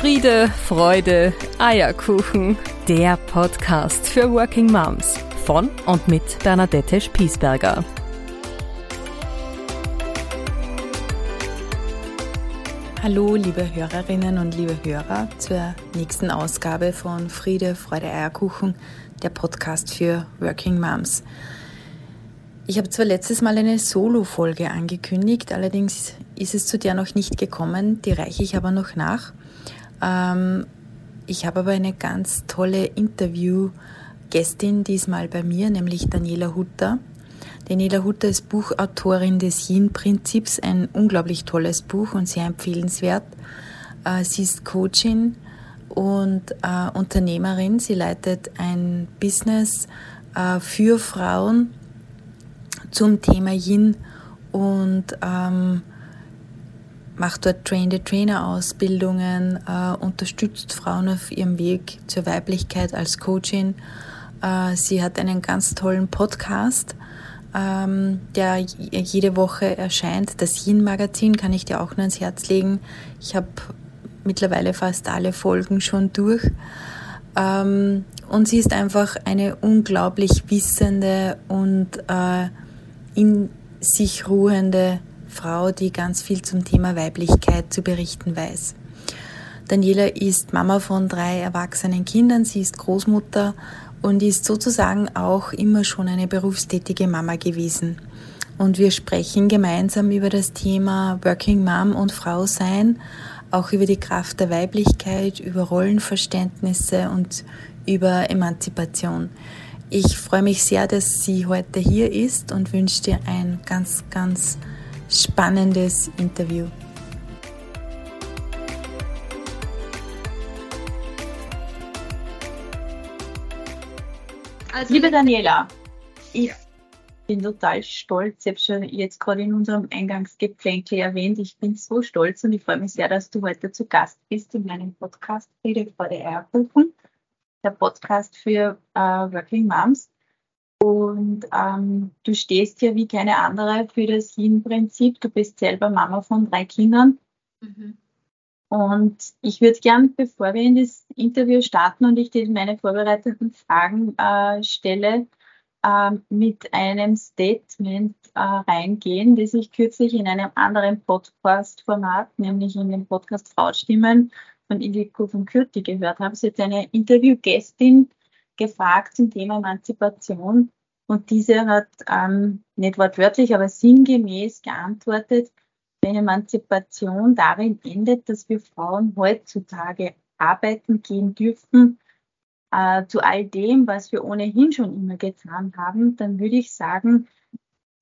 Friede, Freude, Eierkuchen. Der Podcast für Working Moms von und mit Bernadette Spiesberger. Hallo liebe Hörerinnen und liebe Hörer zur nächsten Ausgabe von Friede, Freude, Eierkuchen, der Podcast für Working Moms. Ich habe zwar letztes Mal eine Solo-Folge angekündigt, allerdings ist es zu der noch nicht gekommen, die reiche ich aber noch nach. Ich habe aber eine ganz tolle Interview-Gästin diesmal bei mir, nämlich Daniela Hutter. Daniela Hutter ist Buchautorin des Yin-Prinzips, ein unglaublich tolles Buch und sehr empfehlenswert. Sie ist Coachin und Unternehmerin. Sie leitet ein Business für Frauen zum Thema Yin und macht dort Train-the-Trainer-Ausbildungen, unterstützt Frauen auf ihrem Weg zur Weiblichkeit als Coachin. Sie hat einen ganz tollen Podcast, der jede Woche erscheint. Das Yin-Magazin kann ich dir auch nur ans Herz legen. Ich habe mittlerweile fast alle Folgen schon durch. Und sie ist einfach eine unglaublich wissende und in sich ruhende Frau, die ganz viel zum Thema Weiblichkeit zu berichten weiß. Daniela ist Mama von 3 erwachsenen Kindern, sie ist Großmutter und ist sozusagen auch immer schon eine berufstätige Mama gewesen. Und wir sprechen gemeinsam über das Thema Working Mom und Frau sein, auch über die Kraft der Weiblichkeit, über Rollenverständnisse und über Emanzipation. Ich freue mich sehr, dass sie heute hier ist und wünsche dir ein ganz, ganz spannendes Interview. Liebe Daniela, ich bin total stolz, ich habe schon jetzt gerade in unserem Eingangsgeplänkel erwähnt, ich bin so stolz und ich freue mich sehr, dass du heute zu Gast bist in meinem Podcast Friede, Freude, Eierkuchen, der Podcast für Working Moms. Und du stehst hier wie keine andere für das Yin-Prinzip. Du bist selber Mama von 3 Kindern. Mhm. Und ich würde gern, bevor wir in das Interview starten und ich dir meine vorbereiteten Fragen stelle, mit einem Statement reingehen, das ich kürzlich in einem anderen Podcast-Format, nämlich in dem Podcast Frau Stimmen von Ildikó von Kürthy gehört habe. Es ist jetzt eine Interviewgästin gefragt zum Thema Emanzipation und diese hat nicht wortwörtlich, aber sinngemäß geantwortet, wenn Emanzipation darin endet, dass wir Frauen heutzutage arbeiten gehen dürfen zu all dem, was wir ohnehin schon immer getan haben, dann würde ich sagen,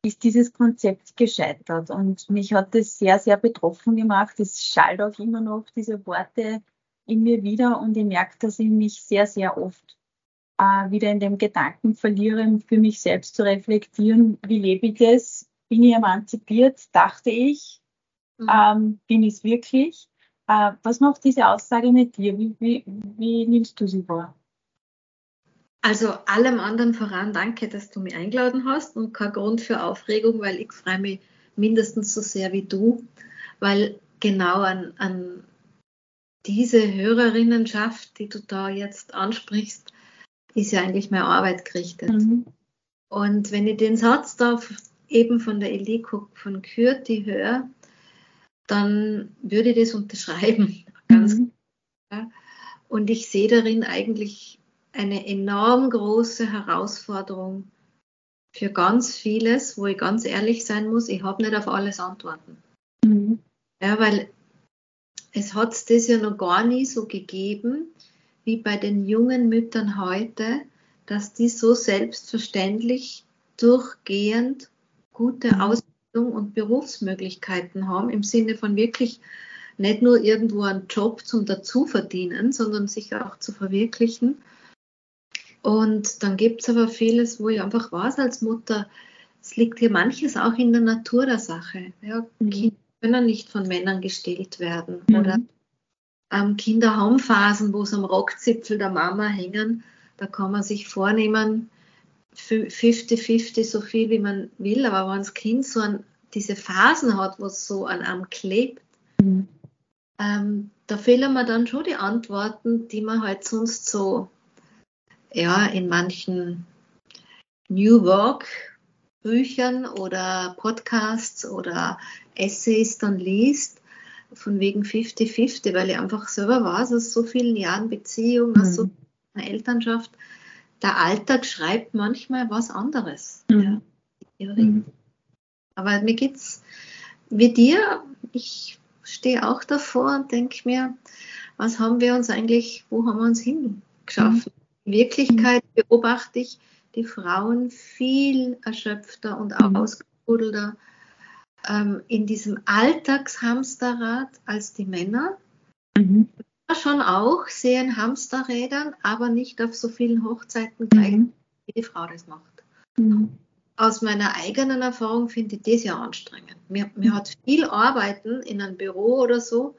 ist dieses Konzept gescheitert. Und mich hat das sehr, sehr betroffen gemacht. Es schallt auch immer noch diese Worte in mir wieder und ich merke, dass ich mich sehr, sehr oft wieder in dem Gedanken verliere, für mich selbst zu reflektieren, wie lebe ich das? Bin ich emanzipiert? Dachte ich. Bin ich es wirklich? Was macht diese Aussage mit dir? Wie nimmst du sie wahr? Also allem anderen voran danke, dass du mich eingeladen hast und kein Grund für Aufregung, weil ich freue mich mindestens so sehr wie du, weil genau an diese Hörerinnenschaft, die du da jetzt ansprichst, ist ja eigentlich meine Arbeit gerichtet. Mhm. Und wenn ich den Satz da eben von der Ildikó von Kürthy höre, dann würde ich das unterschreiben. Ganz klar. Und ich sehe darin eigentlich eine enorm große Herausforderung für ganz vieles, wo ich ganz ehrlich sein muss, ich habe nicht auf alles Antworten. Mhm. Ja, weil es hat es das ja noch gar nie so gegeben, wie bei den jungen Müttern heute, dass die so selbstverständlich durchgehend gute Ausbildung und Berufsmöglichkeiten haben, im Sinne von wirklich nicht nur irgendwo einen Job zum Dazuverdienen, sondern sich auch zu verwirklichen. Und dann gibt es aber vieles, wo ich einfach weiß als Mutter, es liegt hier manches auch in der Natur der Sache. Ja, Kinder können nicht von Männern gestillt werden. Mhm. Oder Kinder haben Phasen, wo sie am Rockzipfel der Mama hängen. Da kann man sich vornehmen, 50-50 so viel, wie man will. Aber wenn das Kind diese Phasen hat, wo es so an einem klebt, da fehlen mir dann schon die Antworten, die man halt sonst so, ja, in manchen New Work-Büchern oder Podcasts oder Essays dann liest, von wegen 50-50, weil ich einfach selber weiß, aus so vielen Jahren Beziehung, aus so einer Elternschaft, der Alltag schreibt manchmal was anderes. Mhm. Ja. Aber mir geht's wie dir, ich stehe auch davor und denke mir, was haben wir uns eigentlich, wo haben wir uns hingeschaffen? In Wirklichkeit beobachte ich die Frauen viel erschöpfter und ausgerudelter in diesem Alltagshamsterrad als die Männer. Mhm. Schon auch sehen Hamsterrädern, aber nicht auf so vielen Hochzeiten gleich, wie die Frau das macht. Mhm. Aus meiner eigenen Erfahrung finde ich das ja anstrengend. Mir hat viel Arbeiten in einem Büro oder so,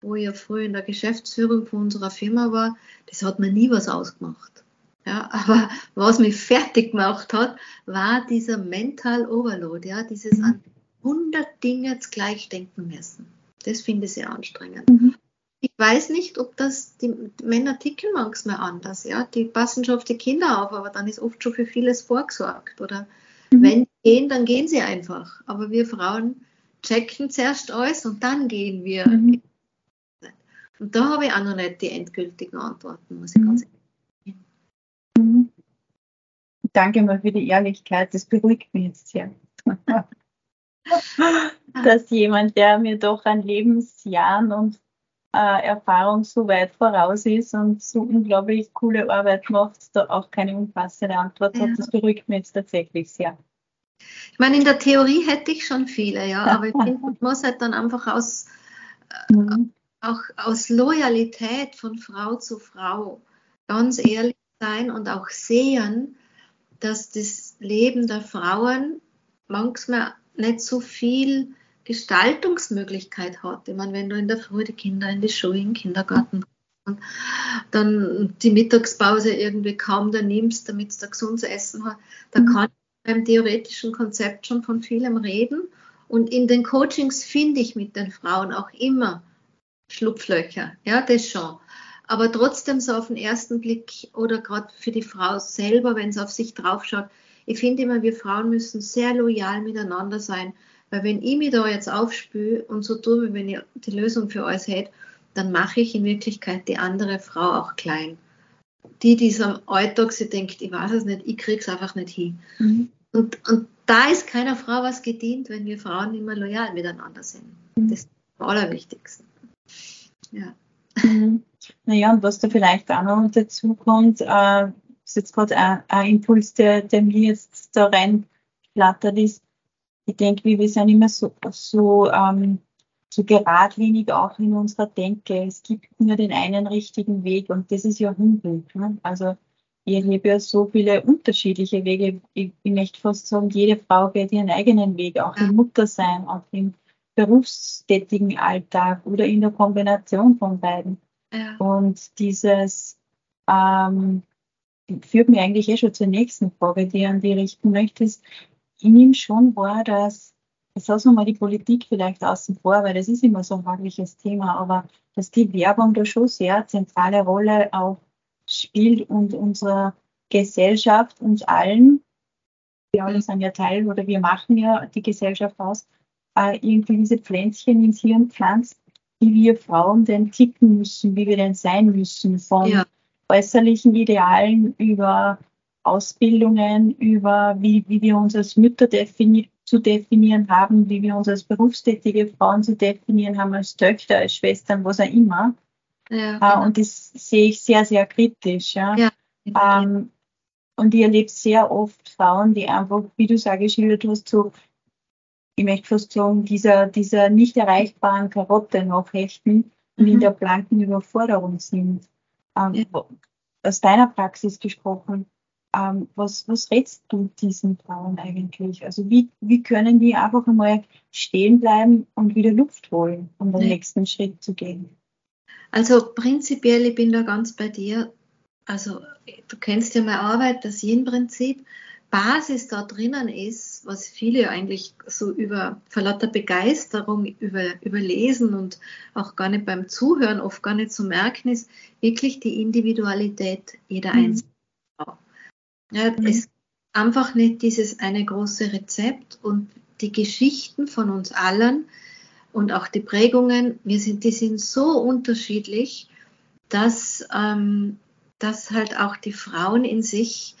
wo ich ja früher in der Geschäftsführung von unserer Firma war, das hat mir nie was ausgemacht. Ja, aber was mich fertig gemacht hat, war dieser Mental Overload, ja, dieses an 100 Dinge gleich denken müssen. Das finde ich sehr anstrengend. Mhm. Ich weiß nicht, ob das, die Männer ticken manchmal anders, ja, die passen schon auf die Kinder auf, aber dann ist oft schon für vieles vorgesorgt, oder? Wenn die gehen, dann gehen sie einfach. Aber wir Frauen checken zuerst alles und dann gehen wir. Mhm. Und da habe ich auch noch nicht die endgültigen Antworten, muss ich ganz ehrlich sagen. Mhm. Danke mal für die Ehrlichkeit, das beruhigt mich jetzt sehr. Dass jemand, der mir doch an Lebensjahren und Erfahrung so weit voraus ist und so unglaublich coole Arbeit macht, da auch keine umfassende Antwort hat. Das beruhigt mich jetzt tatsächlich sehr. Ich meine, in der Theorie hätte ich schon viele, ja, aber ich finde, man muss halt dann einfach aus, auch aus Loyalität von Frau zu Frau ganz ehrlich sein und auch sehen, dass das Leben der Frauen manchmal nicht so viel Gestaltungsmöglichkeit hat. Ich meine, wenn du in der Früh die Kinder in die Schule, in den Kindergarten bringst, dann die Mittagspause irgendwie kaum da nimmst, damit du da gesundes Essen hast, da kann ich beim theoretischen Konzept schon von vielem reden. Und in den Coachings finde ich mit den Frauen auch immer Schlupflöcher, ja, das schon. Aber trotzdem so auf den ersten Blick oder gerade für die Frau selber, wenn sie auf sich draufschaut, ich finde immer, wir Frauen müssen sehr loyal miteinander sein, weil wenn ich mich da jetzt aufspüle und so tue, wie wenn ich die Lösung für alles hätte, dann mache ich in Wirklichkeit die andere Frau auch klein. Die es am Alltag sie denkt, ich weiß es nicht, ich kriege es einfach nicht hin. Mhm. Und da ist keiner Frau was gedient, wenn wir Frauen immer loyal miteinander sind. Das ist am allerwichtigsten. Ja. Mhm. Naja, und was da vielleicht auch noch dazu kommt, ist jetzt gerade ein Impuls, der mir jetzt da reinflattert ist. Ich denke, wir sind immer so geradlinig auch in unserer Denke. Es gibt nur den einen richtigen Weg und das ist ja Humbug. Ne? Also ich erlebe ja so viele unterschiedliche Wege. Ich möchte fast sagen, jede Frau geht ihren eigenen Weg, auch im Muttersein, auch im berufstätigen Alltag oder in der Kombination von beiden. Ja. Und dieses führt mich eigentlich schon zur nächsten Frage, die ich an dich richten möchte. Ich nehme schon wahr, dass, jetzt lassen wir mal die Politik vielleicht außen vor, weil das ist immer so ein wackeliges Thema, aber dass die Werbung da schon sehr zentrale Rolle auch spielt und unserer Gesellschaft, uns allen, wir alle sind ja Teil oder wir machen ja die Gesellschaft aus, irgendwie diese Pflänzchen ins Hirn pflanzt, wie wir Frauen denn ticken müssen, wie wir denn sein müssen, von äußerlichen Idealen über Ausbildungen, über wie wir uns als Mütter zu definieren haben, wie wir uns als berufstätige Frauen zu definieren haben, als Töchter, als Schwestern, was auch immer. Ja, genau. Und das sehe ich sehr, sehr kritisch. Ja. Ja, genau. Und ich erlebe sehr oft Frauen, die einfach, wie du es auch geschildert hast, so, ich möchte fast sagen, dieser nicht erreichbaren Karotte nachhechten und in der blanken Überforderung sind. Aus deiner Praxis gesprochen, was rätst du diesen Frauen eigentlich? Also wie können die einfach einmal stehen bleiben und wieder Luft holen, um den nächsten Schritt zu gehen? Also prinzipiell, ich bin da ganz bei dir. Also du kennst ja meine Arbeit, das Yin-Prinzip. Basis da drinnen ist, was viele eigentlich so vor lauter Begeisterung überlesen und auch gar nicht beim Zuhören oft gar nicht zu merken ist, wirklich die Individualität jeder einzelnen Frau. Ja, es ist einfach nicht dieses eine große Rezept und die Geschichten von uns allen und auch die Prägungen, die sind so unterschiedlich, dass halt auch die Frauen in sich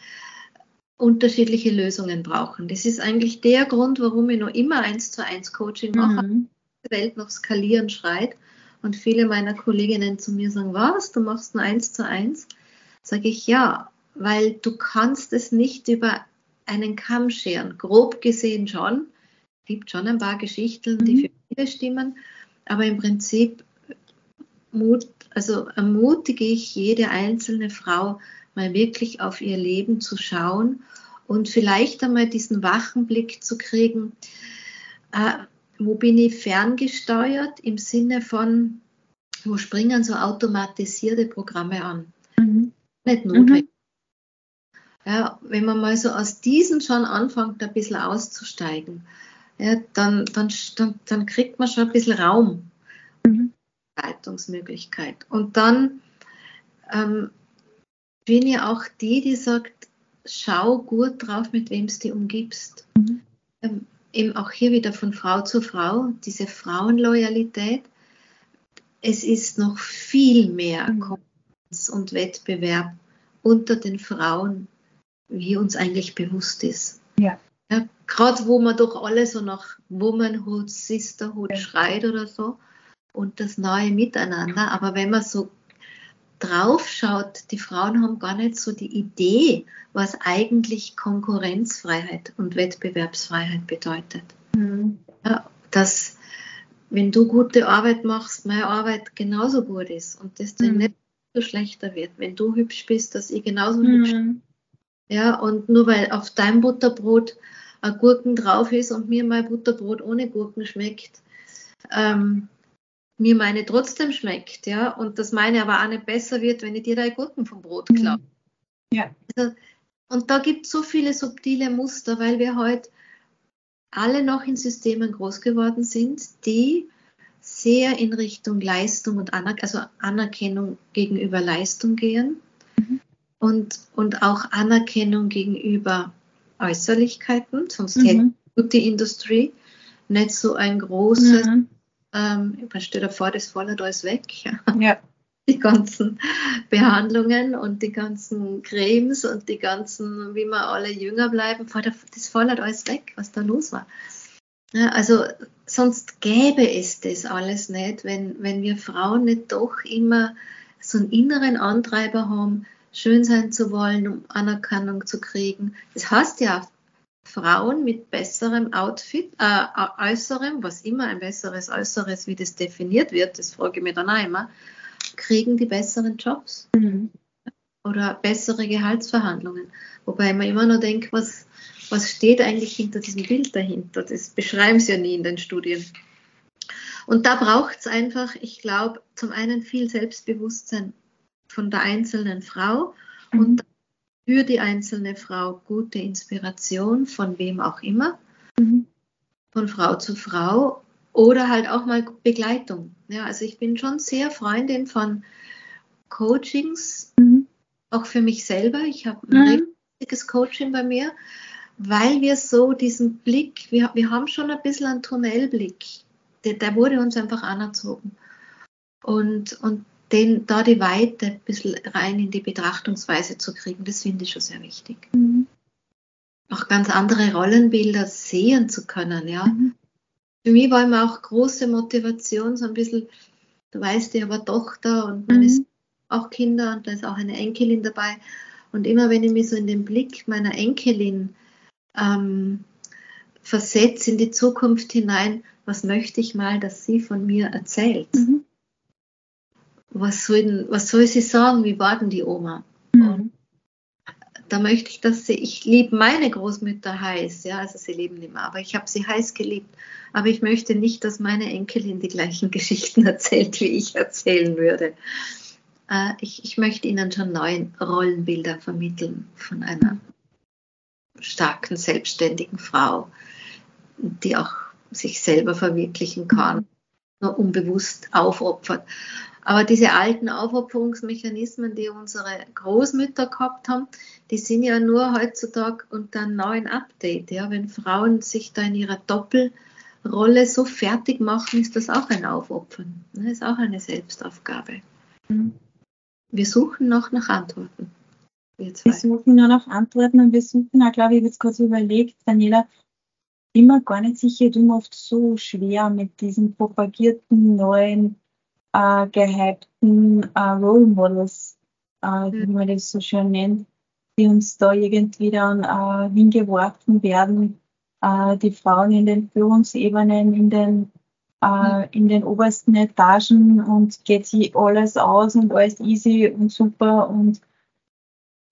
unterschiedliche Lösungen brauchen. Das ist eigentlich der Grund, warum ich noch immer 1:1 Coaching mache, die Welt noch skalieren schreit und viele meiner Kolleginnen zu mir sagen, was, du machst nur 1:1? Sage ich, ja, weil du kannst es nicht über einen Kamm scheren. Grob gesehen schon, es gibt schon ein paar Geschichten, die für viele stimmen, aber im Prinzip ermutige ich jede einzelne Frau, mal wirklich auf ihr Leben zu schauen und vielleicht einmal diesen wachen Blick zu kriegen, wo bin ich ferngesteuert im Sinne von, wo springen so automatisierte Programme an. Nicht notwendig. Ja, wenn man mal so aus diesen schon anfängt, ein bisschen auszusteigen, ja, dann kriegt man schon ein bisschen Raum, Gestaltungsmöglichkeit. Und dann bin ja auch die sagt, schau gut drauf, mit wem du dich umgibst. Eben auch hier wieder von Frau zu Frau, diese Frauenloyalität. Es ist noch viel mehr Konkurrenz und Wettbewerb unter den Frauen, wie uns eigentlich bewusst ist. Ja, gerade wo man doch alle so nach Womanhood, Sisterhood schreit oder so und das neue Miteinander. Aber wenn man so draufschaut, die Frauen haben gar nicht so die Idee, was eigentlich Konkurrenzfreiheit und Wettbewerbsfreiheit bedeutet. Ja, dass, wenn du gute Arbeit machst, meine Arbeit genauso gut ist und das dann nicht so schlechter wird. Wenn du hübsch bist, dass ich genauso hübsch bin. Ja, und nur weil auf deinem Butterbrot ein Gurken drauf ist und mir mein Butterbrot ohne Gurken schmeckt, mir meine trotzdem schmeckt, ja, und dass meine aber auch nicht besser wird, wenn ich dir 3 Gurken vom Brot klaue. Ja. Also, und da gibt es so viele subtile Muster, weil wir heute alle noch in Systemen groß geworden sind, die sehr in Richtung Leistung und Anerkennung gegenüber Leistung gehen und auch Anerkennung gegenüber Äußerlichkeiten, sonst hätte die Industrie nicht so ein großes man stellt vor, das vorne da ist weg. Ja. Die ganzen Behandlungen und die ganzen Cremes und die ganzen, wie wir alle jünger bleiben, das vorne da ist weg, was da los war. Ja, also sonst gäbe es das alles nicht, wenn wir Frauen nicht doch immer so einen inneren Antreiber haben, schön sein zu wollen, um Anerkennung zu kriegen. Das heißt ja, Frauen mit besserem Outfit, Äußerem, was immer ein besseres Äußeres, wie das definiert wird, das frage ich mir dann auch immer, kriegen die besseren Jobs oder bessere Gehaltsverhandlungen. Wobei ich mir immer noch denke, was steht eigentlich hinter diesem Bild dahinter? Das beschreiben sie ja nie in den Studien. Und da braucht es einfach, ich glaube, zum einen viel Selbstbewusstsein von der einzelnen Frau und für die einzelne Frau gute Inspiration, von wem auch immer, von Frau zu Frau oder halt auch mal Begleitung. Ja, also ich bin schon sehr Freundin von Coachings, auch für mich selber. Ich habe ein richtiges Coaching bei mir, weil wir so diesen Blick, wir haben schon ein bisschen einen Tunnelblick, der wurde uns einfach anerzogen. Und da die Weite ein bisschen rein in die Betrachtungsweise zu kriegen, das finde ich schon sehr wichtig. Auch ganz andere Rollenbilder sehen zu können, ja. Für mich war immer auch große Motivation, so ein bisschen, du weißt, ich habe eine Tochter und man ist auch Kinder und da ist auch eine Enkelin dabei. Und immer wenn ich mich so in den Blick meiner Enkelin versetze in die Zukunft hinein, was möchte ich mal, dass sie von mir erzählt? Was soll sie sagen? Wie war denn die Oma? Und da möchte ich, ich liebe meine Großmütter heiß, ja, also sie leben nicht mehr, aber ich habe sie heiß geliebt. Aber ich möchte nicht, dass meine Enkelin die gleichen Geschichten erzählt, wie ich erzählen würde. Ich möchte ihnen schon neue Rollenbilder vermitteln von einer starken, selbstständigen Frau, die auch sich selber verwirklichen kann, nur unbewusst aufopfert. Aber diese alten Aufopferungsmechanismen, die unsere Großmütter gehabt haben, die sind ja nur heutzutage unter einem neuen Update. Ja? Wenn Frauen sich da in ihrer Doppelrolle so fertig machen, ist das auch ein Aufopfern. Das ist auch eine Selbstaufgabe. Wir suchen noch nach Antworten. Wir suchen nur nach Antworten und wir suchen auch, glaube ich, ich habe jetzt kurz überlegt, Daniela, bin mir gar nicht sicher, du machst so schwer mit diesen propagierten neuen gehypten Role Models, wie man das so schön nennt, die uns da irgendwie dann hingeworfen werden, die Frauen in den Führungsebenen, in den obersten Etagen und geht sich alles aus und alles easy und super und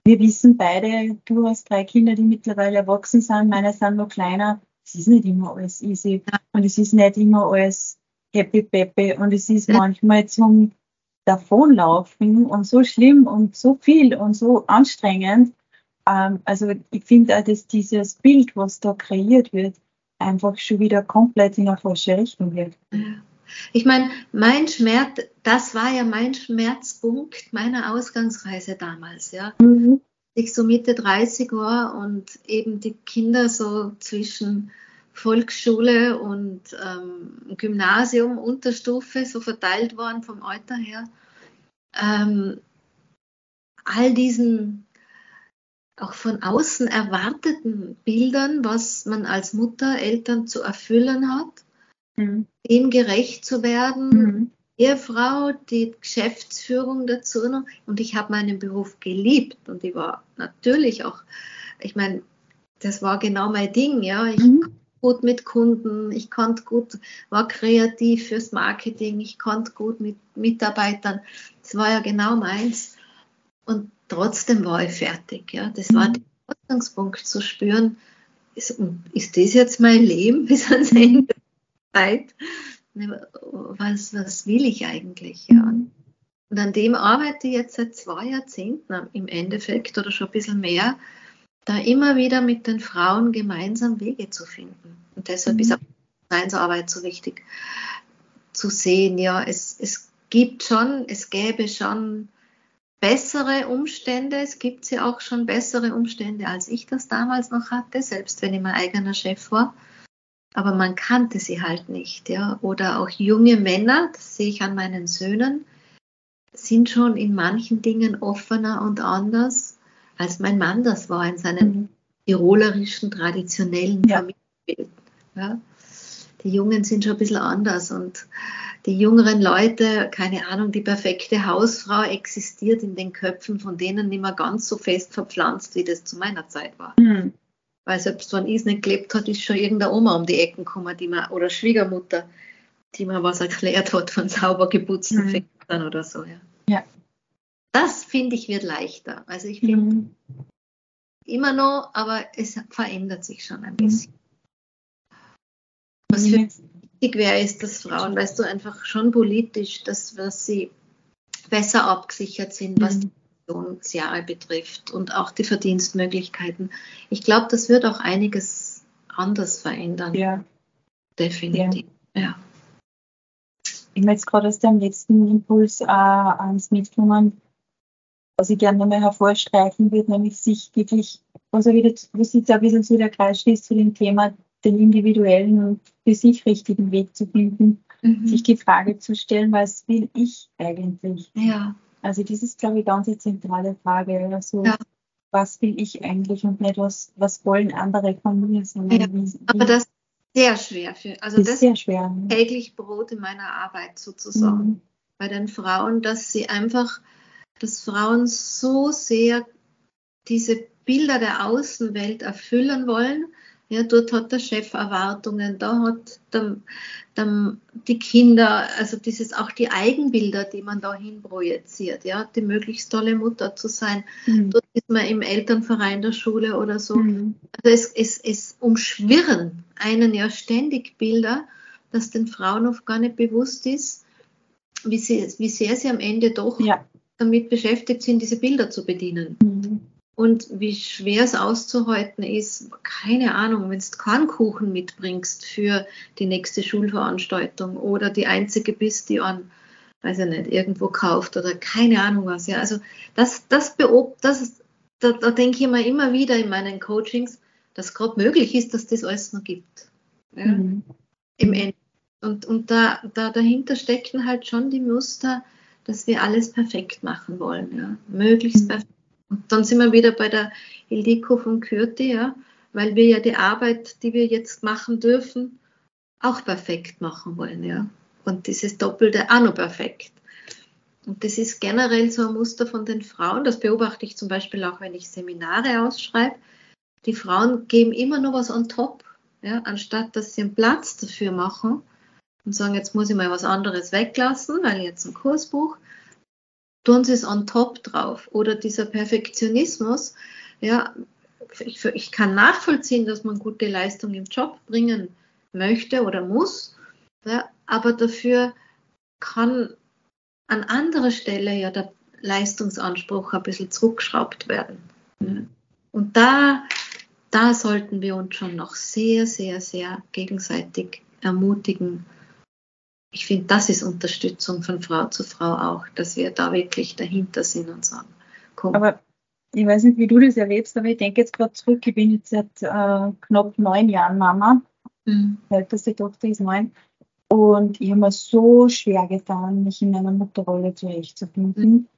wir wissen beide, du hast 3 Kinder, die mittlerweile erwachsen sind, meine sind noch kleiner, es ist nicht immer alles easy und es ist nicht immer alles Happy Pepe und es ist manchmal zum Davonlaufen und so schlimm und so viel und so anstrengend. Also ich finde auch, dass dieses Bild, was da kreiert wird, einfach schon wieder komplett in eine falsche Richtung wird. Ich meine, mein Schmerz, das war ja mein Schmerzpunkt meiner Ausgangsreise damals. Ja. Ich so Mitte 30 war und eben die Kinder so zwischen Volksschule und Gymnasium, Unterstufe, so verteilt waren vom Alter her. All diesen auch von außen erwarteten Bildern, was man als Mutter, Eltern zu erfüllen hat, dem gerecht zu werden, Ehefrau, die Geschäftsführung dazu noch. Und ich habe meinen Beruf geliebt und ich war natürlich auch, ich meine, das war genau mein Ding, ja, ich gut mit Kunden, ich konnte gut, war kreativ fürs Marketing, ich konnte gut mit Mitarbeitern, das war ja genau meins und trotzdem war ich fertig, ja, das war der Ausgangspunkt zu spüren, ist das jetzt mein Leben bis ans Ende der Zeit, was will ich eigentlich, ja, und an dem arbeite ich jetzt seit 2 Jahrzehnten im Endeffekt oder schon ein bisschen mehr, da immer wieder mit den Frauen gemeinsam Wege zu finden. Und deshalb ist auch Seinsarbeit so wichtig zu sehen. Ja, es gäbe schon bessere Umstände, es gibt ja auch schon bessere Umstände, als ich das damals noch hatte, selbst wenn ich mein eigener Chef war. Aber man kannte sie halt nicht. Ja. Oder auch junge Männer, das sehe ich an meinen Söhnen, sind schon in manchen Dingen offener und anders, als mein Mann das war in seinem tirolerischen, traditionellen Familienbild. Ja. Die Jungen sind schon ein bisschen anders und die jüngeren Leute, keine Ahnung, die perfekte Hausfrau existiert in den Köpfen von denen nicht mehr ganz so fest verpflanzt, wie das zu meiner Zeit war. Weil selbst wenn ich es nicht gelebt hat, ist schon irgendeine Oma um die Ecken gekommen, oder Schwiegermutter, die mir was erklärt hat von sauber geputzten Fenstern oder so. Ja. Das, finde ich, wird leichter. Also ich finde immer noch, aber es verändert sich schon ein bisschen. Was für wichtig wäre, ist, dass Frauen, weißt du, einfach schon politisch, dass sie besser abgesichert sind, was die Pensionsjahre betrifft und auch die Verdienstmöglichkeiten. Ich glaube, das wird auch einiges anders verändern. Ja. Definitiv, ja. Ich bin jetzt gerade aus dem letzten Impuls ans Mitkommen, was ich gerne nochmal hervorstreichen würde, nämlich sich wirklich, was jetzt ein bisschen zu der Kreis schließt, zu dem Thema, den individuellen und für sich richtigen Weg zu finden, sich die Frage zu stellen, was will ich eigentlich? Ja. Also das ist, glaube ich, ganz eine zentrale Frage. Also, was will ich eigentlich und nicht, was wollen andere von mir? Sondern aber das ist sehr schwer. Das ist täglich Brot in meiner Arbeit sozusagen. Bei den Frauen, dass Frauen so sehr diese Bilder der Außenwelt erfüllen wollen. Ja, dort hat der Chef Erwartungen, da hat die Kinder, also dieses auch die Eigenbilder, die man dahin projiziert, ja, die möglichst tolle Mutter zu sein. Dort ist man im Elternverein der Schule oder so. Also es umschwirren einen ja ständig Bilder, dass den Frauen oft gar nicht bewusst ist, wie sehr sie am Ende doch damit beschäftigt sind, diese Bilder zu bedienen. Und wie schwer es auszuhalten ist, keine Ahnung, wenn du keinen Kuchen mitbringst für die nächste Schulveranstaltung oder die einzige bist, die an, weiß ich nicht, irgendwo kauft oder keine Ahnung was. Ja, also da denke ich mir immer wieder in meinen Coachings, dass gerade möglich ist, dass das alles noch gibt. Ja, im Ende. Und da dahinter stecken halt schon die Muster, dass wir alles perfekt machen wollen, ja, möglichst perfekt. Und dann sind wir wieder bei der Ildikó von Kürthy, ja, weil wir ja die Arbeit, die wir jetzt machen dürfen, auch perfekt machen wollen, ja. Und dieses Doppelte auch noch perfekt. Und das ist generell so ein Muster von den Frauen. Das beobachte ich zum Beispiel auch, wenn ich Seminare ausschreibe. Die Frauen geben immer noch was on top, ja, anstatt dass sie einen Platz dafür machen und sagen, jetzt muss ich mal was anderes weglassen, weil ich jetzt ein Kurs buche. Tun sie es on top drauf. Oder dieser Perfektionismus, ja, ich kann nachvollziehen, dass man gute Leistung im Job bringen möchte oder muss, ja, aber dafür kann an anderer Stelle ja der Leistungsanspruch ein bisschen zurückgeschraubt werden. Und da sollten wir uns schon noch sehr, sehr, sehr gegenseitig ermutigen. Ich finde, das ist Unterstützung von Frau zu Frau auch, dass wir da wirklich dahinter sind und sagen, komm. Aber ich weiß nicht, wie du das erlebst, aber ich denke jetzt gerade zurück, ich bin jetzt seit knapp 9 Jahren Mama, die älteste Tochter ist 9, und ich habe mir so schwer getan, mich in einer Mutterrolle zurechtzufinden,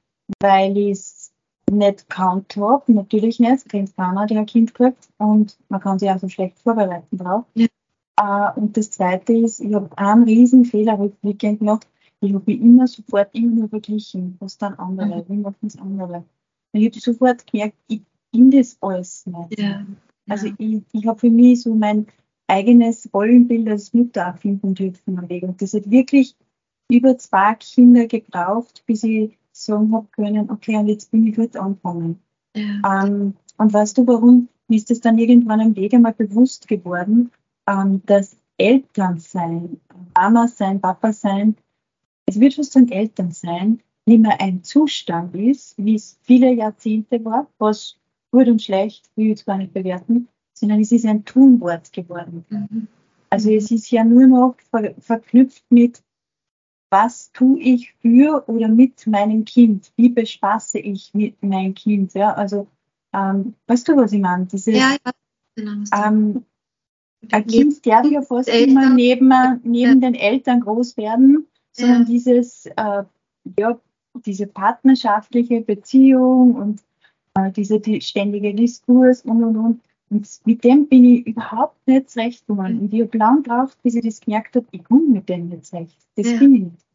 weil ich es nicht gekannt habe, natürlich nicht, kennt keiner, der ein Kind kriegt, und man kann sich auch so schlecht vorbereiten drauf. Ja. Und das Zweite ist, ich habe einen riesen Fehler rückblickend gemacht. Ich habe mich immer sofort immer nur verglichen. Was dann andere? Wie machen das andere? Und ich habe sofort gemerkt, ich bin das alles nicht. Ja. Also ich habe für mich so mein eigenes Rollenbild als Mutter auch finden dürfen am Weg. Und das hat wirklich über 2 Kinder gebraucht, bis ich sagen habe können, okay, und jetzt bin ich gut angefangen. Ja. Und weißt du, warum? Mir ist das dann irgendwann am Weg einmal bewusst geworden, das Elternsein, Mama sein, Papa sein, es wird schon so ein Elternsein, nicht mehr ein Zustand ist, wie es viele Jahrzehnte war, was gut und schlecht, will ich jetzt gar nicht bewerten, sondern es ist ein Tunwort geworden. Also es ist ja nur noch verknüpft mit, was tue ich für oder mit meinem Kind, wie bespaße ich mit mein Kind. Ja? Also, weißt du, was ich meine? Das ist, ja, genau. Ein Kind darf ja fast immer neben den Eltern groß werden, sondern dieses, diese partnerschaftliche Beziehung und dieser ständige Diskurs und. Und mit dem bin ich überhaupt nicht zurechtgekommen. Und ich habe lange gebraucht, bis ich das gemerkt habe, ich komme mit dem nicht zurecht. Das bin ich nicht.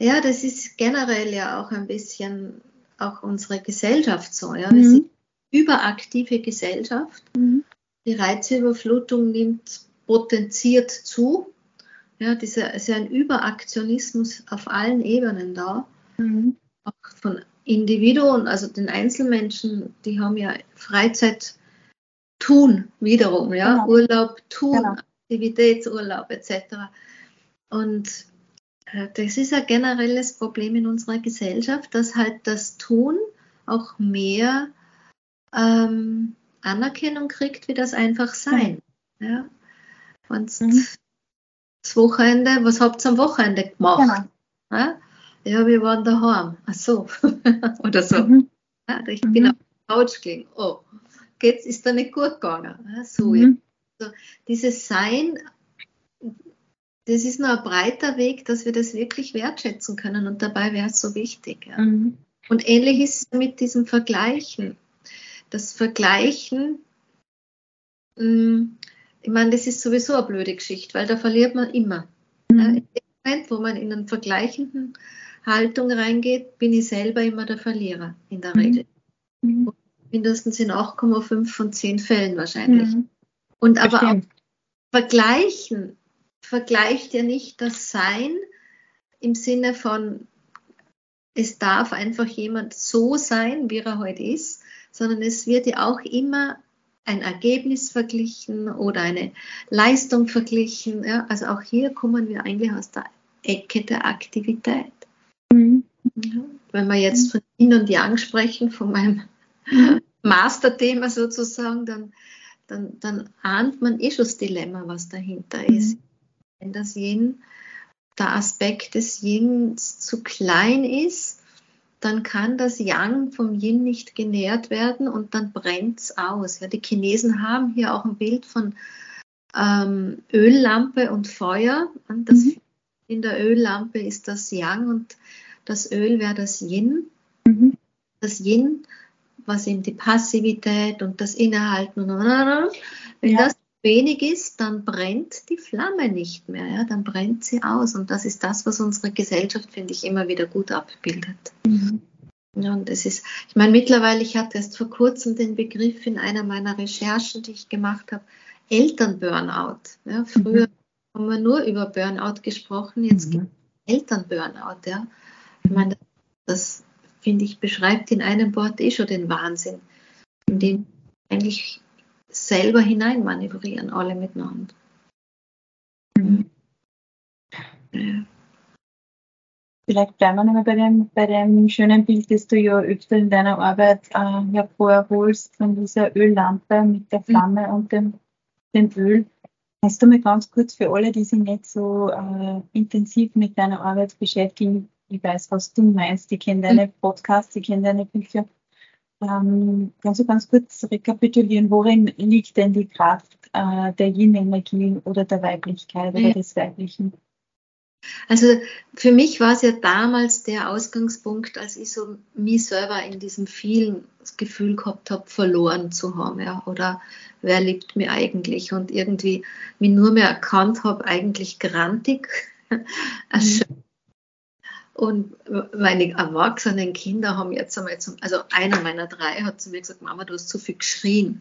Ja, das ist generell ja auch ein bisschen auch unsere Gesellschaft so. Ja? Wir sind eine überaktive Gesellschaft. Die Reizüberflutung potenziert zu. Ja, es ist ja ein Überaktionismus auf allen Ebenen da. Auch von Individuen, also den Einzelmenschen, die haben ja Freizeit tun wiederum. Ja? Genau. Urlaub tun, genau. Aktivitätsurlaub etc. Und das ist ein generelles Problem in unserer Gesellschaft, dass halt das Tun auch mehr Anerkennung kriegt, wie das einfach sein. Ja. Und das Wochenende, was habt ihr am Wochenende gemacht? Genau. Ja, wir waren daheim. Ach so. Oder so. Ja, ich bin auf der Couch gelegen. Oh, geht's, ist da nicht gut gegangen. Ja, so. Also, dieses Sein, das ist noch ein breiter Weg, dass wir das wirklich wertschätzen können und dabei wäre es so wichtig. Ja. Und ähnlich ist es mit diesem Vergleichen. Das Vergleichen, ich meine, das ist sowieso eine blöde Geschichte, weil da verliert man immer. In dem Moment, wo man in eine vergleichende Haltung reingeht, bin ich selber immer der Verlierer in der Regel. Mindestens in 8,5 von 10 Fällen wahrscheinlich. Und aber auch Vergleichen vergleicht ja nicht das Sein im Sinne von, es darf einfach jemand so sein, wie er heute ist, sondern es wird ja auch immer ein Ergebnis verglichen oder eine Leistung verglichen. Ja? Also auch hier kommen wir eigentlich aus der Ecke der Aktivität. Wenn wir jetzt von Yin und Yang sprechen, von meinem Masterthema sozusagen, dann ahnt man eh schon das Dilemma, was dahinter ist. Wenn das Yin, der Aspekt des Yins zu klein ist, dann kann das Yang vom Yin nicht genährt werden und dann brennt es aus. Ja, die Chinesen haben hier auch ein Bild von Öllampe und Feuer. Und das in der Öllampe ist das Yang und das Öl wäre das Yin. Das Yin, was eben die Passivität und das Innehalten, wenn das wenig ist, dann brennt die Flamme nicht mehr, ja? Dann brennt sie aus. Und das ist das, was unsere Gesellschaft, finde ich, immer wieder gut abbildet. Ja, und es ist, ich meine, mittlerweile, ich hatte erst vor kurzem den Begriff in einer meiner Recherchen, die ich gemacht habe, Eltern-Burnout. Ja? Früher haben wir nur über Burnout gesprochen, jetzt gibt es Eltern-Burnout. Ja? Ich meine, das, finde ich, beschreibt in einem Wort eh schon den Wahnsinn, in den eigentlich selber hineinmanövrieren, alle miteinander. Vielleicht bleiben wir nochmal bei dem schönen Bild, das du ja öfter in deiner Arbeit hervorholst, von dieser Öllampe mit der Flamme und dem Öl. Kannst du mir ganz kurz für alle, die sich nicht so intensiv mit deiner Arbeit beschäftigen, ich weiß, was du meinst, die kennen deine Podcasts, die kennen deine Bücher, kannst du ganz kurz rekapitulieren, worin liegt denn die Kraft der Yin-Energie oder der Weiblichkeit oder des Weiblichen? Also für mich war es ja damals der Ausgangspunkt, als ich so mich selber in diesem vielen Gefühl gehabt habe, verloren zu haben, ja, oder wer liebt mich eigentlich, und irgendwie mich nur mehr erkannt habe, eigentlich grantig, Und meine erwachsenen Kinder haben jetzt einmal, also einer meiner drei hat zu mir gesagt, Mama, du hast zu viel geschrien.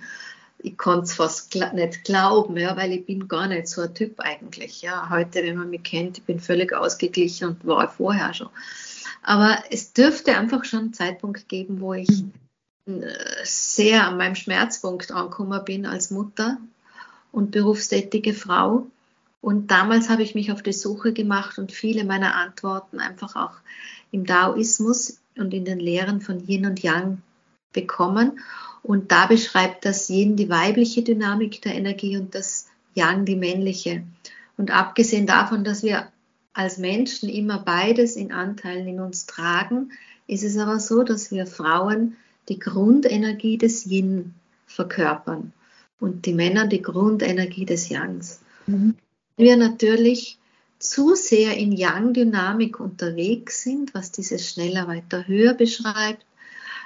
Ich konnte es fast nicht glauben, ja, weil ich bin gar nicht so ein Typ eigentlich. Ja. Heute, wenn man mich kennt, ich bin völlig ausgeglichen und war vorher schon. Aber es dürfte einfach schon einen Zeitpunkt geben, wo ich sehr an meinem Schmerzpunkt angekommen bin als Mutter und berufstätige Frau. Und damals habe ich mich auf die Suche gemacht und viele meiner Antworten einfach auch im Daoismus und in den Lehren von Yin und Yang bekommen. Und da beschreibt das Yin die weibliche Dynamik der Energie und das Yang die männliche. Und abgesehen davon, dass wir als Menschen immer beides in Anteilen in uns tragen, ist es aber so, dass wir Frauen die Grundenergie des Yin verkörpern und die Männer die Grundenergie des Yangs. Wir natürlich zu sehr in Yang-Dynamik unterwegs sind, was dieses schneller, weiter, höher beschreibt,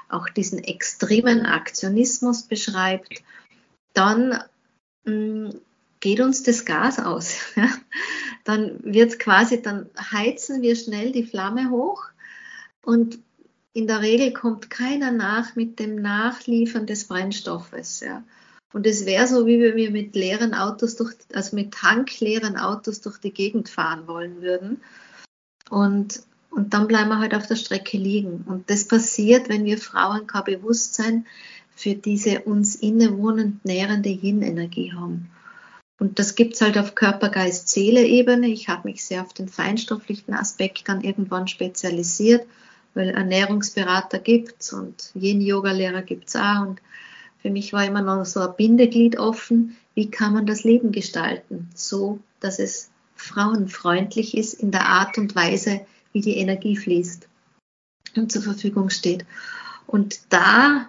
auch diesen extremen Aktionismus beschreibt, dann geht uns das Gas aus. Ja? Dann heizen wir schnell die Flamme hoch und in der Regel kommt keiner nach mit dem Nachliefern des Brennstoffes. Ja? Und es wäre so, wie wenn wir mit leeren Autos mit tankleeren Autos durch die Gegend fahren wollen würden. Und dann bleiben wir halt auf der Strecke liegen. Und das passiert, wenn wir Frauen kein Bewusstsein für diese uns innewohnend nährende Yin-Energie haben. Und das gibt es halt auf Körper-Geist-Seele-Ebene. Ich habe mich sehr auf den feinstofflichen Aspekt dann irgendwann spezialisiert, weil Ernährungsberater gibt es und Yin-Yoga-Lehrer gibt es auch. Und für mich war immer noch so ein Bindeglied offen, wie kann man das Leben gestalten, so dass es frauenfreundlich ist in der Art und Weise, wie die Energie fließt und zur Verfügung steht. Und da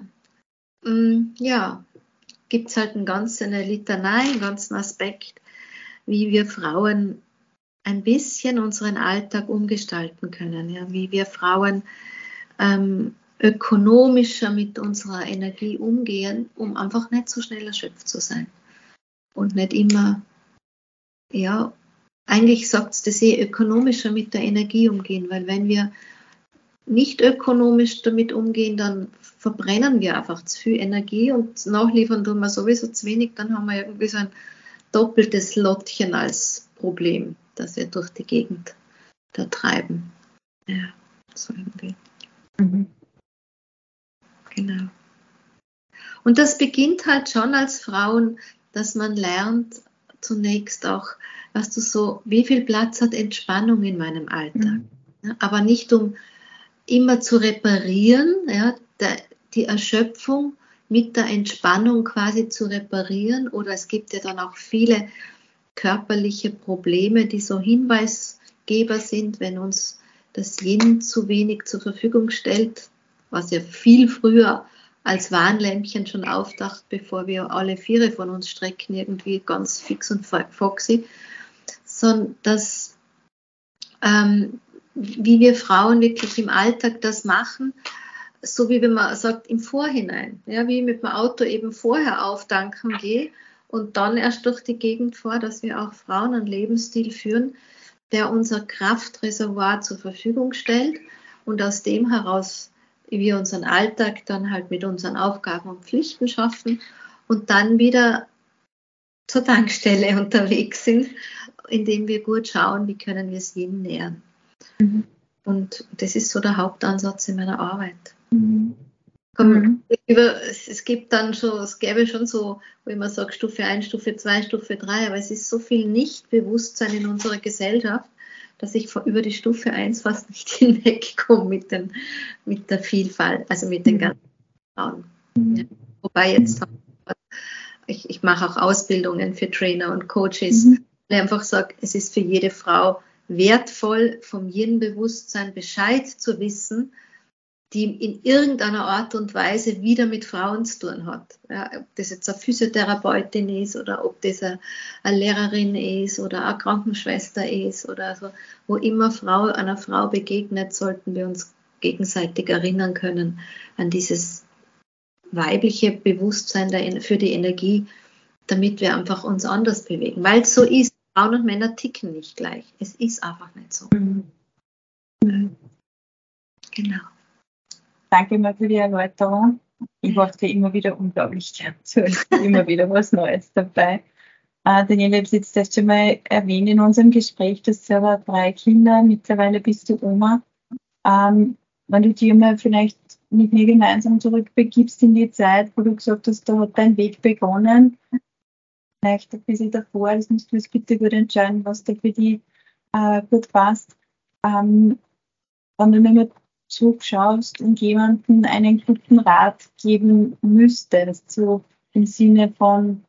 gibt es halt eine Litanei, einen ganzen Aspekt, wie wir Frauen ein bisschen unseren Alltag umgestalten können, ja? Wie wir Frauen ökonomischer mit unserer Energie umgehen, um einfach nicht so schnell erschöpft zu sein. Und nicht immer, ja, eigentlich sagt es das eh, ökonomischer mit der Energie umgehen, weil wenn wir nicht ökonomisch damit umgehen, dann verbrennen wir einfach zu viel Energie und nachliefern tun wir sowieso zu wenig, dann haben wir irgendwie so ein doppeltes Lottchen als Problem, das wir durch die Gegend da treiben. Ja, so irgendwie. Genau. Und das beginnt halt schon als Frauen, dass man lernt zunächst auch, wie viel Platz hat Entspannung in meinem Alltag. Aber nicht um immer zu reparieren, ja, die Erschöpfung mit der Entspannung quasi zu reparieren. Oder es gibt ja dann auch viele körperliche Probleme, die so Hinweisgeber sind, wenn uns das Yin zu wenig zur Verfügung stellt, was ja viel früher als Warnlämpchen schon auftaucht, bevor wir alle Viere von uns strecken, irgendwie ganz fix und foxy, sondern dass, wie wir Frauen wirklich im Alltag das machen, so wie wenn man sagt, im Vorhinein, ja, wie ich mit dem Auto eben vorher auftanken gehe und dann erst durch die Gegend fahre, dass wir auch Frauen einen Lebensstil führen, der unser Kraftreservoir zur Verfügung stellt und aus dem heraus wir unseren Alltag dann halt mit unseren Aufgaben und Pflichten schaffen und dann wieder zur Tankstelle unterwegs sind, indem wir gut schauen, wie können wir es Yin nähern. Mhm. Und das ist so der Hauptansatz in meiner Arbeit. Mhm. Es gibt dann schon, es gäbe schon so, wo ich immer sage, Stufe 1, Stufe 2, Stufe 3, aber es ist so viel Nichtbewusstsein in unserer Gesellschaft, dass ich über die Stufe 1 fast nicht hinwegkomme mit der Vielfalt, also mit den ganzen Frauen. Ja. Wobei jetzt, ich mache auch Ausbildungen für Trainer und Coaches, weil ich einfach sage, es ist für jede Frau wertvoll, vom Yin-Bewusstsein Bescheid zu wissen, die in irgendeiner Art und Weise wieder mit Frauen zu tun hat. Ja, ob das jetzt eine Physiotherapeutin ist oder ob das eine Lehrerin ist oder eine Krankenschwester ist oder so, wo immer Frau einer Frau begegnet, sollten wir uns gegenseitig erinnern können an dieses weibliche Bewusstsein für die Energie, damit wir einfach uns anders bewegen. Weil es so ist, Frauen und Männer ticken nicht gleich. Es ist einfach nicht so. Mhm. Genau. Danke mal für die Erläuterung. Ich warte immer wieder unglaublich gern zu. Es ist immer wieder was Neues dabei. Daniela, ich habe jetzt erst schon mal erwähnt in unserem Gespräch, dass du selber 3 Kinder, mittlerweile bist du Oma. Wenn du dich mal vielleicht mit mir gemeinsam zurückbegibst in die Zeit, wo du gesagt hast, da hat dein Weg begonnen. Vielleicht ein bisschen davor, das musst du jetzt bitte gut entscheiden, was da für dich gut passt. Wenn du mir zurückschaust und jemandem einen guten Rat geben müsstest, so im Sinne von,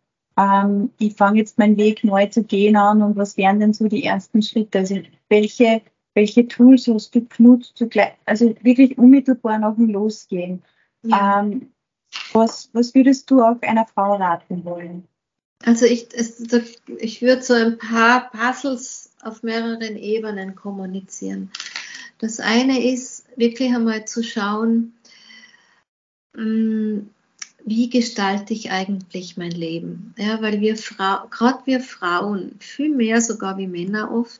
ich fange jetzt meinen Weg neu zu gehen an und was wären denn so die ersten Schritte? Also welche Tools hast du genutzt, also wirklich unmittelbar nach dem Losgehen? Ja. Was würdest du auch einer Frau raten wollen? Also ich würde so ein paar Puzzles auf mehreren Ebenen kommunizieren. Das eine ist, wirklich einmal zu schauen, wie gestalte ich eigentlich mein Leben? Ja, weil wir gerade wir Frauen, viel mehr sogar wie Männer oft,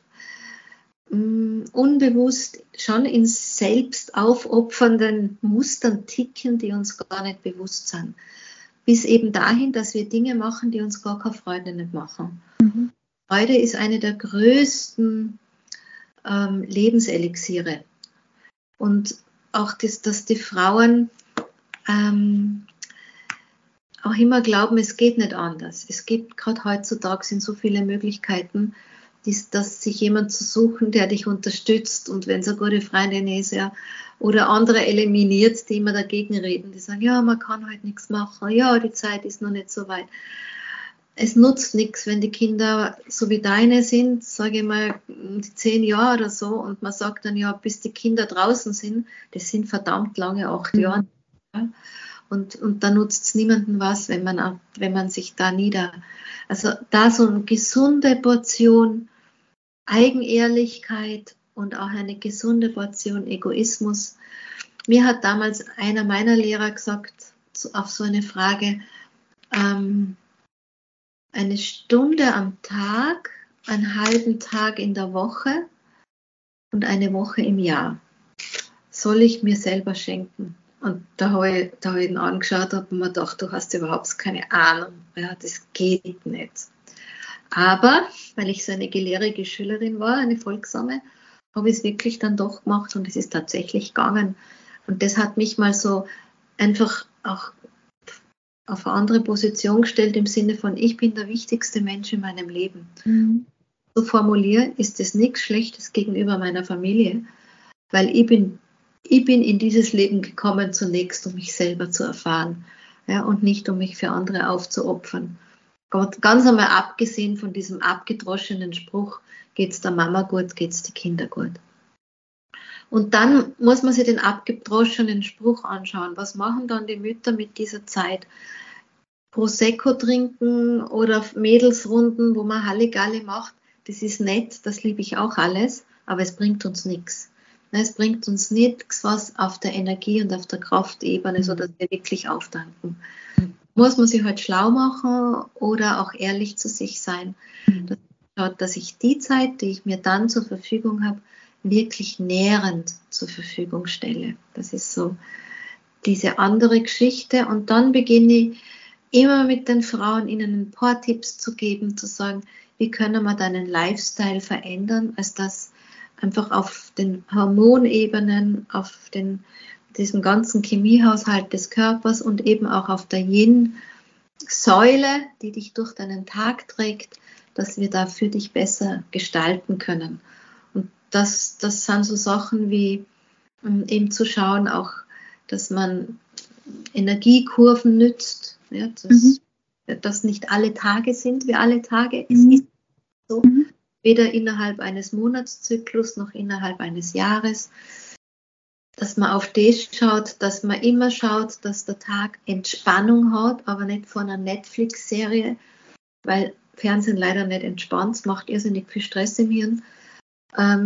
unbewusst schon in selbst aufopfernden Mustern ticken, die uns gar nicht bewusst sind. Bis eben dahin, dass wir Dinge machen, die uns gar keine Freude nicht machen. Mhm. Freude ist eine der größten Lebenselixiere. Und auch das, dass die Frauen auch immer glauben, es geht nicht anders. Es gibt gerade heutzutage sind so viele Möglichkeiten, dass sich jemand zu suchen, der dich unterstützt. Und wenn es eine gute Freundin ist, ja, oder andere eliminiert, die immer dagegen reden, die sagen, ja, man kann halt nichts machen, ja, die Zeit ist noch nicht so weit. Es nutzt nichts, wenn die Kinder so wie deine sind, sage ich mal, 10 Jahre oder so, und man sagt dann, ja, bis die Kinder draußen sind, das sind verdammt lange 8 Jahre. Und da nutzt es niemandem was, wenn man sich da nieder... Also da so eine gesunde Portion Eigenehrlichkeit und auch eine gesunde Portion Egoismus. Mir hat damals einer meiner Lehrer gesagt, auf so eine Frage, eine Stunde am Tag, einen halben Tag in der Woche und eine Woche im Jahr soll ich mir selber schenken. Und da habe ich ihn angeschaut und mir gedacht, du hast überhaupt keine Ahnung. Ja, das geht nicht. Aber, weil ich so eine gelehrige Schülerin war, eine folgsame, habe ich es wirklich dann doch gemacht und es ist tatsächlich gegangen. Und das hat mich mal so einfach auch auf eine andere Position gestellt, im Sinne von, ich bin der wichtigste Mensch in meinem Leben. Mhm. So formuliere, ist das nichts Schlechtes gegenüber meiner Familie, weil ich bin Ich bin in dieses Leben gekommen zunächst, um mich selber zu erfahren, ja, und nicht, um mich für andere aufzuopfern. Gott, ganz einmal abgesehen von diesem abgedroschenen Spruch, geht's der Mama gut, geht's die Kinder gut. Und dann muss man sich den abgedroschenen Spruch anschauen. Was machen dann die Mütter mit dieser Zeit? Prosecco trinken oder Mädelsrunden, wo man Halligalli macht, das ist nett, das liebe ich auch alles, aber es bringt uns nichts. Es bringt uns nichts, was auf der Energie- und auf der Kraftebene, sodass wir wirklich auftanken. Muss man sich halt schlau machen oder auch ehrlich zu sich sein. Das schaut, dass ich die Zeit, die ich mir dann zur Verfügung habe, wirklich nährend zur Verfügung stelle. Das ist so diese andere Geschichte. Und dann beginne ich immer mit den Frauen, ihnen ein paar Tipps zu geben, zu sagen, wie können wir deinen Lifestyle verändern, als dass einfach auf den Hormonebenen, auf diesem ganzen Chemiehaushalt des Körpers und eben auch auf der Yin-Säule, die dich durch deinen Tag trägt, dass wir da für dich besser gestalten können. Und das sind so Sachen wie eben zu schauen, auch, dass man Energiekurven nützt, ja, dass nicht alle Tage sind wie alle Tage. Es ist so, weder innerhalb eines Monatszyklus noch innerhalb eines Jahres. Dass man auf das schaut, dass man immer schaut, dass der Tag Entspannung hat, aber nicht von einer Netflix-Serie, weil Fernsehen leider nicht entspannt, es macht irrsinnig viel Stress im Hirn,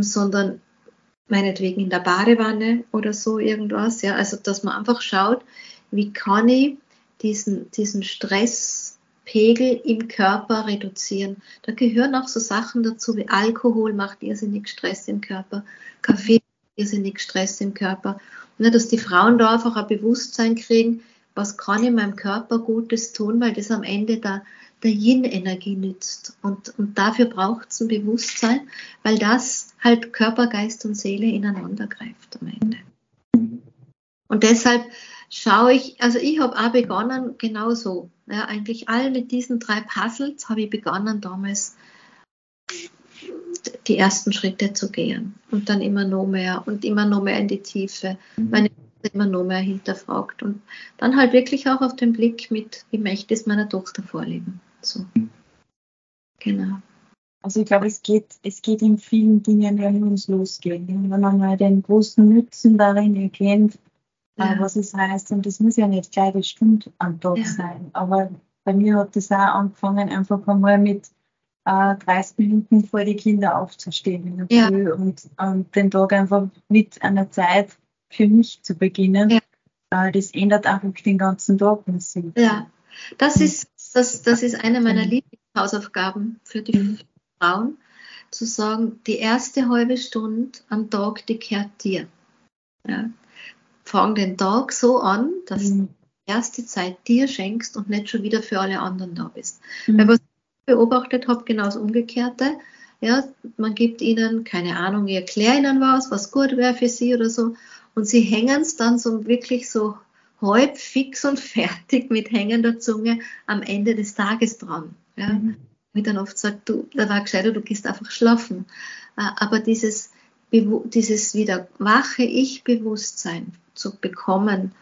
sondern meinetwegen in der Badewanne oder so irgendwas. Ja. Also dass man einfach schaut, wie kann ich diesen Stresspegel im Körper reduzieren. Da gehören auch so Sachen dazu, wie Alkohol macht irrsinnig Stress im Körper, Kaffee irrsinnig Stress im Körper. Und dass die Frauen da einfach ein Bewusstsein kriegen, was kann ich meinem Körper Gutes tun, weil das am Ende der Yin-Energie nützt. Und dafür braucht es ein Bewusstsein, weil das halt Körper, Geist und Seele ineinander greift am Ende. Und deshalb schaue ich, also ich habe auch begonnen, genauso. Ja, eigentlich all mit diesen 3 Puzzles habe ich begonnen, damals die ersten Schritte zu gehen und dann immer noch mehr und immer noch mehr in die Tiefe, meine Mutter immer noch mehr hinterfragt und dann halt wirklich auch auf den Blick mit, wie möchte ich es meiner Tochter vorleben. So. Genau. Also ich glaube, es geht in vielen Dingen, wenn wir uns losgehen, wenn man mal den großen Nutzen darin erkennt, was es heißt, und das muss ja nicht gleich eine Stunde am Tag sein, aber bei mir hat das auch angefangen, einfach einmal mit 30 Minuten vor die Kinder aufzustehen in der Früh und den Tag einfach mit einer Zeit für mich zu beginnen. Ja. Das ändert auch den ganzen Tag. Ja, das ist eine meiner Lieblingshausaufgaben für die Frauen, zu sagen, die erste halbe Stunde am Tag, die gehört dir. Ja. Fang den Tag so an, dass du die erste Zeit dir schenkst und nicht schon wieder für alle anderen da bist. Weil was beobachtet habe, genau das Umgekehrte. Ja, man gibt ihnen, keine Ahnung, ich erkläre ihnen was gut wäre für sie oder so, und sie hängen es dann so wirklich so halb fix und fertig mit hängender Zunge am Ende des Tages dran. Ja. Wie dann oft sagt, da war gescheiter, du gehst einfach schlafen. Aber dieses wieder wache Ich-Bewusstsein zu bekommen,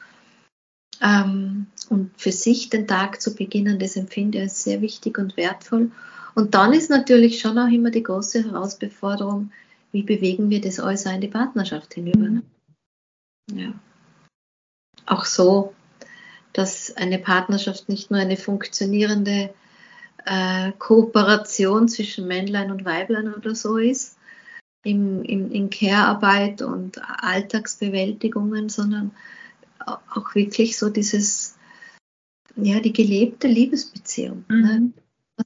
und für sich den Tag zu beginnen, das empfinde ich als sehr wichtig und wertvoll. Und dann ist natürlich schon auch immer die große Herausforderung, wie bewegen wir das alles auch in die Partnerschaft hinüber. Ne? Ja. Auch so, dass eine Partnerschaft nicht nur eine funktionierende Kooperation zwischen Männlein und Weiblein oder so ist, in Care-Arbeit und Alltagsbewältigungen, sondern auch wirklich so dieses, ja, die gelebte Liebesbeziehung, ne?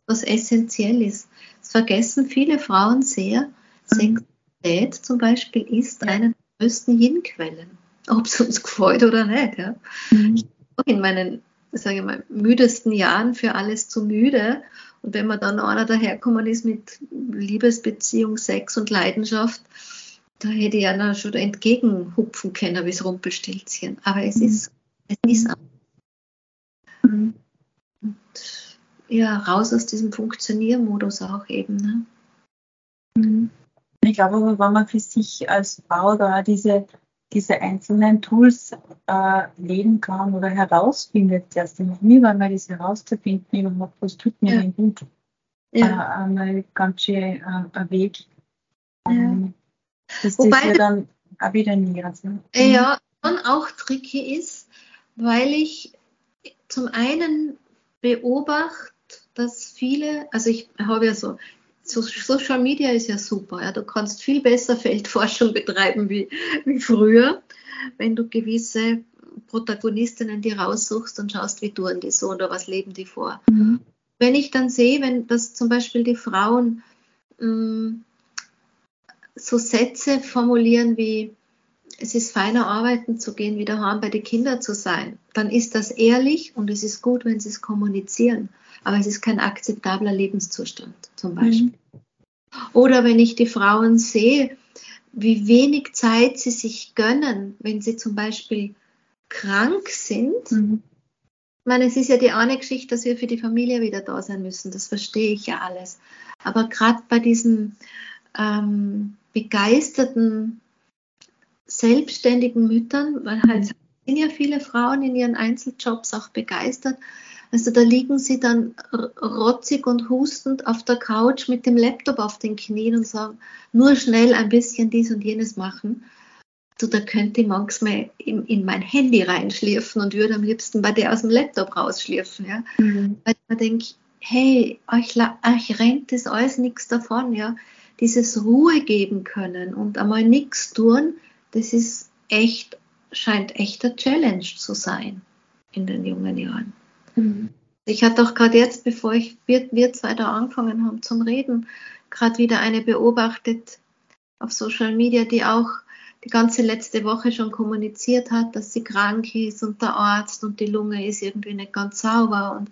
Was essentiell ist. Das vergessen viele Frauen sehr. Sexualität zum Beispiel ist eine der größten Yin-Quellen, ob es uns gefällt oder nicht. Ja? Ich war in meinen, sage ich mal, müdesten Jahren für alles zu müde, und wenn man dann einer daherkommen ist mit Liebesbeziehung, Sex und Leidenschaft, da hätte ich ja noch schon entgegenhupfen können, wie das Rumpelstilzchen. Aber es ist anders. Und ja, raus aus diesem Funktioniermodus auch eben. Ne? Ich glaube aber, wenn man für sich als Frau da diese diese einzelnen Tools leben kann oder herausfindet, erst einmal weil das herauszufinden, überhaupt, was tut mir denn gut, einmal ganz schön ein Weg. Das ist ja dann auch wieder näher. Ja, schon auch tricky ist, weil ich zum einen beobachte, dass viele, also ich habe ja so Social Media ist ja super, ja, du kannst viel besser Feldforschung betreiben wie früher, wenn du gewisse Protagonistinnen dir raussuchst und schaust, wie tun die so oder was leben die vor. Mhm. Wenn ich dann sehe, dass zum Beispiel die Frauen so Sätze formulieren wie, es ist feiner arbeiten zu gehen, wie daheim bei den Kindern zu sein, dann ist das ehrlich und es ist gut, wenn sie es kommunizieren. Aber es ist kein akzeptabler Lebenszustand, zum Beispiel. Mhm. Oder wenn ich die Frauen sehe, wie wenig Zeit sie sich gönnen, wenn sie zum Beispiel krank sind. Mhm. Ich meine, es ist ja die eine Geschichte, dass wir für die Familie wieder da sein müssen. Das verstehe ich ja alles. Aber gerade bei diesem begeisterten, selbstständigen Müttern, weil halt sind ja viele Frauen in ihren Einzeljobs auch begeistert, also da liegen sie dann rotzig und hustend auf der Couch mit dem Laptop auf den Knien und sagen, nur schnell ein bisschen dies und jenes machen. Du, da könnte ich manchmal in mein Handy reinschlürfen und würde am liebsten bei dir aus dem Laptop rausschlürfen. Ja? Mhm. Weil man denkt, hey, euch rennt das alles nichts davon. Ja? Dieses Ruhe geben können und einmal nichts tun, das ist echt, scheint echter Challenge zu sein in den jungen Jahren. Ich hatte auch gerade jetzt, bevor wir zwei da angefangen haben zum Reden, gerade wieder eine beobachtet auf Social Media, die auch die ganze letzte Woche schon kommuniziert hat, dass sie krank ist und der Arzt und die Lunge ist irgendwie nicht ganz sauber und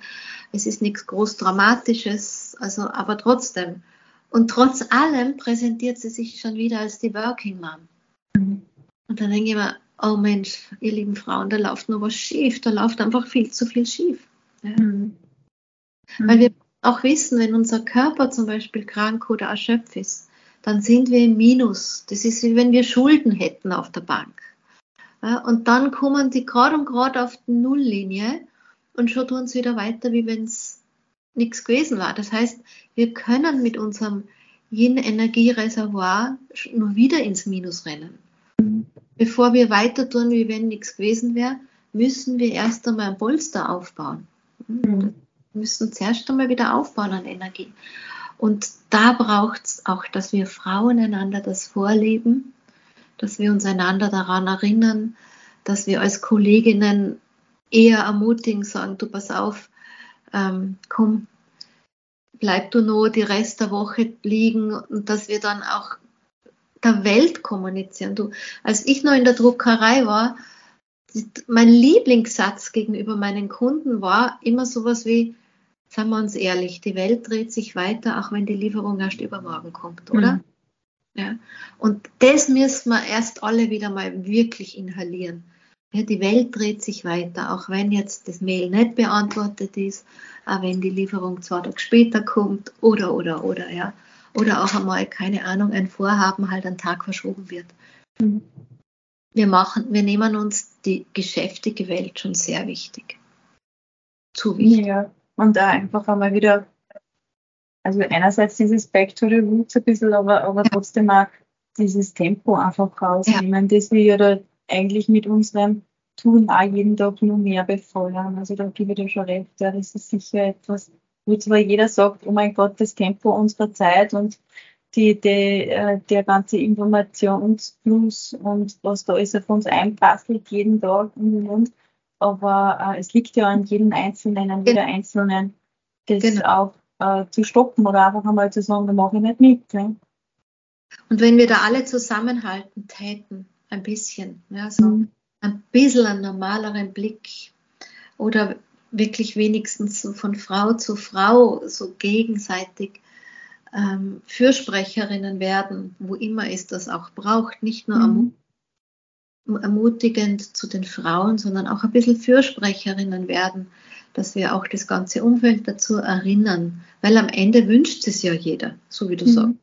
es ist nichts groß Dramatisches, also aber trotzdem. Und trotz allem präsentiert sie sich schon wieder als die Working Mom. Mhm. Und dann denke ich mir, oh Mensch, ihr lieben Frauen, da läuft nur was schief, da läuft einfach viel zu viel schief. Ja. Mhm. Weil wir auch wissen, wenn unser Körper zum Beispiel krank oder erschöpft ist, dann sind wir im Minus. Das ist, wie wenn wir Schulden hätten auf der Bank. Ja, und dann kommen die gerade und gerade auf die Nulllinie und schon tun sie wieder weiter, wie wenn es nichts gewesen war. Das heißt, wir können mit unserem Yin-Energiereservoir nur wieder ins Minus rennen. Bevor wir weiter tun, wie wenn nichts gewesen wäre, müssen wir erst einmal ein Polster aufbauen. Wir müssen zuerst einmal wieder aufbauen an Energie. Und da braucht es auch, dass wir Frauen einander das vorleben, dass wir uns einander daran erinnern, dass wir als Kolleginnen eher ermutigen, sagen, du pass auf, komm, bleib du nur die Rest der Woche liegen und dass wir dann auch der Welt kommunizieren. Du, als ich noch in der Druckerei war, mein Lieblingssatz gegenüber meinen Kunden war immer sowas wie, seien wir uns ehrlich, die Welt dreht sich weiter, auch wenn die Lieferung erst übermorgen kommt, oder? Mhm. Ja. Und das müssen wir erst alle wieder mal wirklich inhalieren. Ja, die Welt dreht sich weiter, auch wenn jetzt das Mail nicht beantwortet ist, auch wenn die Lieferung 2 Tage später kommt, oder, ja. Oder auch einmal, keine Ahnung, ein Vorhaben halt einen Tag verschoben wird. Mhm. Wir nehmen uns die geschäftige Welt schon sehr wichtig. Zu wichtig. Ja, und da einfach einmal wieder, also einerseits dieses Back to the Roots ein bisschen, aber trotzdem auch dieses Tempo einfach rausnehmen, das wir ja da eigentlich mit unserem Tun auch jeden Tag nur mehr befeuern. Also da gebe ich dir schon recht, ja, das ist sicher etwas, wo zwar jeder sagt, oh mein Gott, das Tempo unserer Zeit und der ganze Informationsfluss und was da alles auf uns einprasselt, jeden Tag und. Aber es liegt ja an jedem Einzelnen, an jeder Einzelnen, das auch zu stoppen oder einfach einmal zu sagen, da mache ich nicht mit. Ja. Und wenn wir da alle zusammenhalten täten, ein bisschen, ja, so ein bisschen einen normaleren Blick oder wirklich wenigstens so von Frau zu Frau so gegenseitig Fürsprecherinnen werden, wo immer es das auch braucht, nicht nur ermutigend zu den Frauen, sondern auch ein bisschen Fürsprecherinnen werden, dass wir auch das ganze Umfeld dazu erinnern, weil am Ende wünscht es ja jeder, so wie du sagst.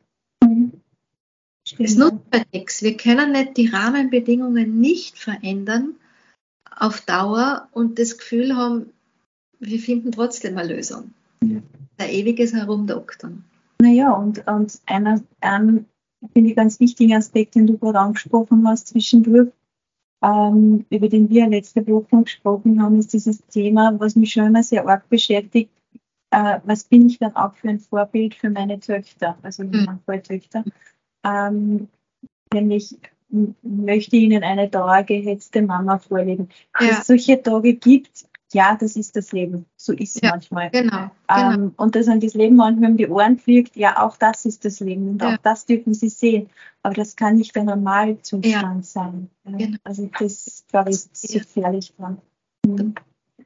Es nutzt ja nichts. Wir können nicht die Rahmenbedingungen nicht verändern auf Dauer und das Gefühl haben, wir finden trotzdem eine Lösung. Ja. Ein ewiges Herumdoktern. Naja, und einen finde ich, ganz wichtigen Aspekt, den du gerade angesprochen hast, zwischendurch, über den wir letzte Woche gesprochen haben, ist dieses Thema, was mich schon immer sehr arg beschäftigt. Was bin ich dann auch für ein Vorbild für meine Töchter, also meine Töchter. Nämlich möchte ihnen eine dauergehetzte Mama vorlegen. Ja. Dass es solche Tage gibt, ja, das ist das Leben. So ist es manchmal. Genau. Und dass an das Leben manchmal um die Ohren fliegt, ja, auch das ist das Leben. Und auch das dürfen sie sehen. Aber das kann nicht der Normalzustand sein. Genau. Also das, glaube ich, ist so gefährlich dran.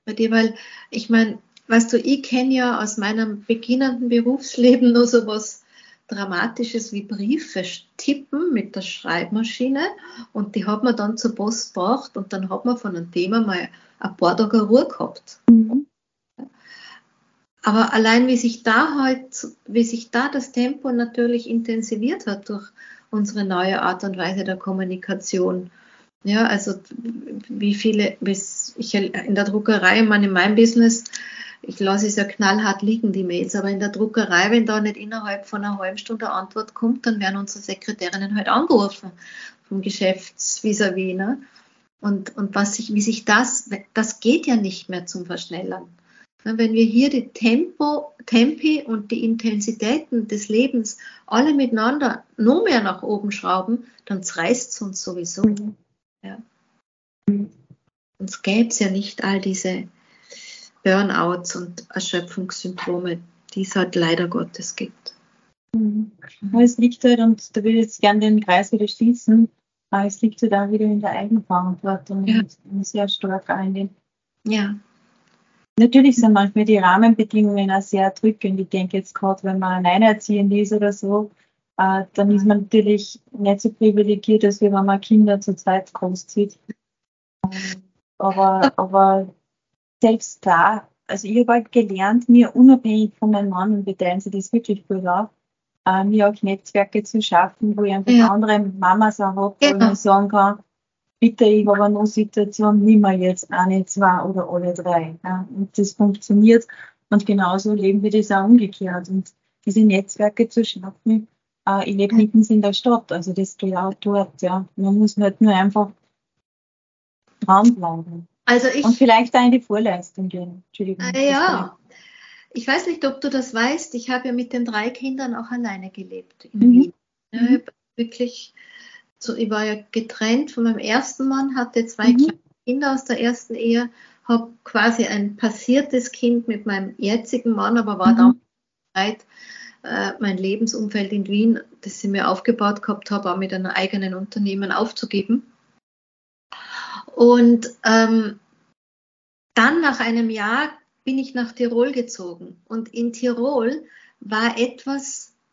Bei dir, weil ich meine, weißt du, ich kenne ja aus meinem beginnenden Berufsleben nur so was Dramatisches wie Briefe tippen mit der Schreibmaschine und die hat man dann zur Post gebracht und dann hat man von einem Thema mal ein paar Tage Ruhe gehabt. Mhm. Aber allein wie sich da das Tempo natürlich intensiviert hat durch unsere neue Art und Weise der Kommunikation. Ja, also ich in der Druckerei, in meinem Business, ich lasse es ja knallhart liegen, die Mails, aber in der Druckerei, wenn da nicht innerhalb von einer halben Stunde eine Antwort kommt, dann werden unsere Sekretärinnen halt angerufen vom Geschäfts-vis-à-vis, ne? Und das geht ja nicht mehr zum Verschnellern. Wenn wir hier die Tempi und die Intensitäten des Lebens alle miteinander noch mehr nach oben schrauben, dann zerreißt es uns sowieso. Ja. Uns gäbe es ja nicht all diese Burnouts und Erschöpfungssymptome, die es halt leider Gottes gibt. Es liegt halt, und da will ich jetzt gerne den Kreis wieder schließen, aber es liegt halt auch wieder in der Eigenverantwortung und sehr stark an den. Ja. Natürlich sind manchmal die Rahmenbedingungen auch sehr drückend. Ich denke jetzt gerade, wenn man alleinerziehend ist oder so, dann ist man natürlich nicht so privilegiert, als wenn man Kinder zur Zeit großzieht. Aber selbst da, also ich habe halt gelernt, mir unabhängig von meinem Mann, und wir teilen sich das wirklich gut auf, mir auch Netzwerke zu schaffen, wo ich einfach andere Mamas auch habe, wo ich sagen kann, bitte, ich habe eine Notsituation, nimm mir jetzt eine, zwei oder alle drei. Ja. Und das funktioniert. Und genauso leben wir das auch umgekehrt. Und diese Netzwerke zu schaffen, ich lebe mitten in der Stadt, also das geht auch dort. Ja. Man muss halt nur einfach dranbleiben. Also und vielleicht auch in die Vorleistung gehen. Entschuldigung. Ja, ich weiß nicht, ob du das weißt. Ich habe ja mit den 3 Kindern auch alleine gelebt. In Wien. Ja, ich war ja getrennt von meinem ersten Mann, hatte 2 kleine Kinder aus der ersten Ehe, habe quasi ein passiertes Kind mit meinem jetzigen Mann, aber war damals bereit, mein Lebensumfeld in Wien, das ich mir aufgebaut gehabt habe, auch mit einem eigenen Unternehmen aufzugeben. Und dann nach einem Jahr bin ich nach Tirol gezogen. Und in Tirol war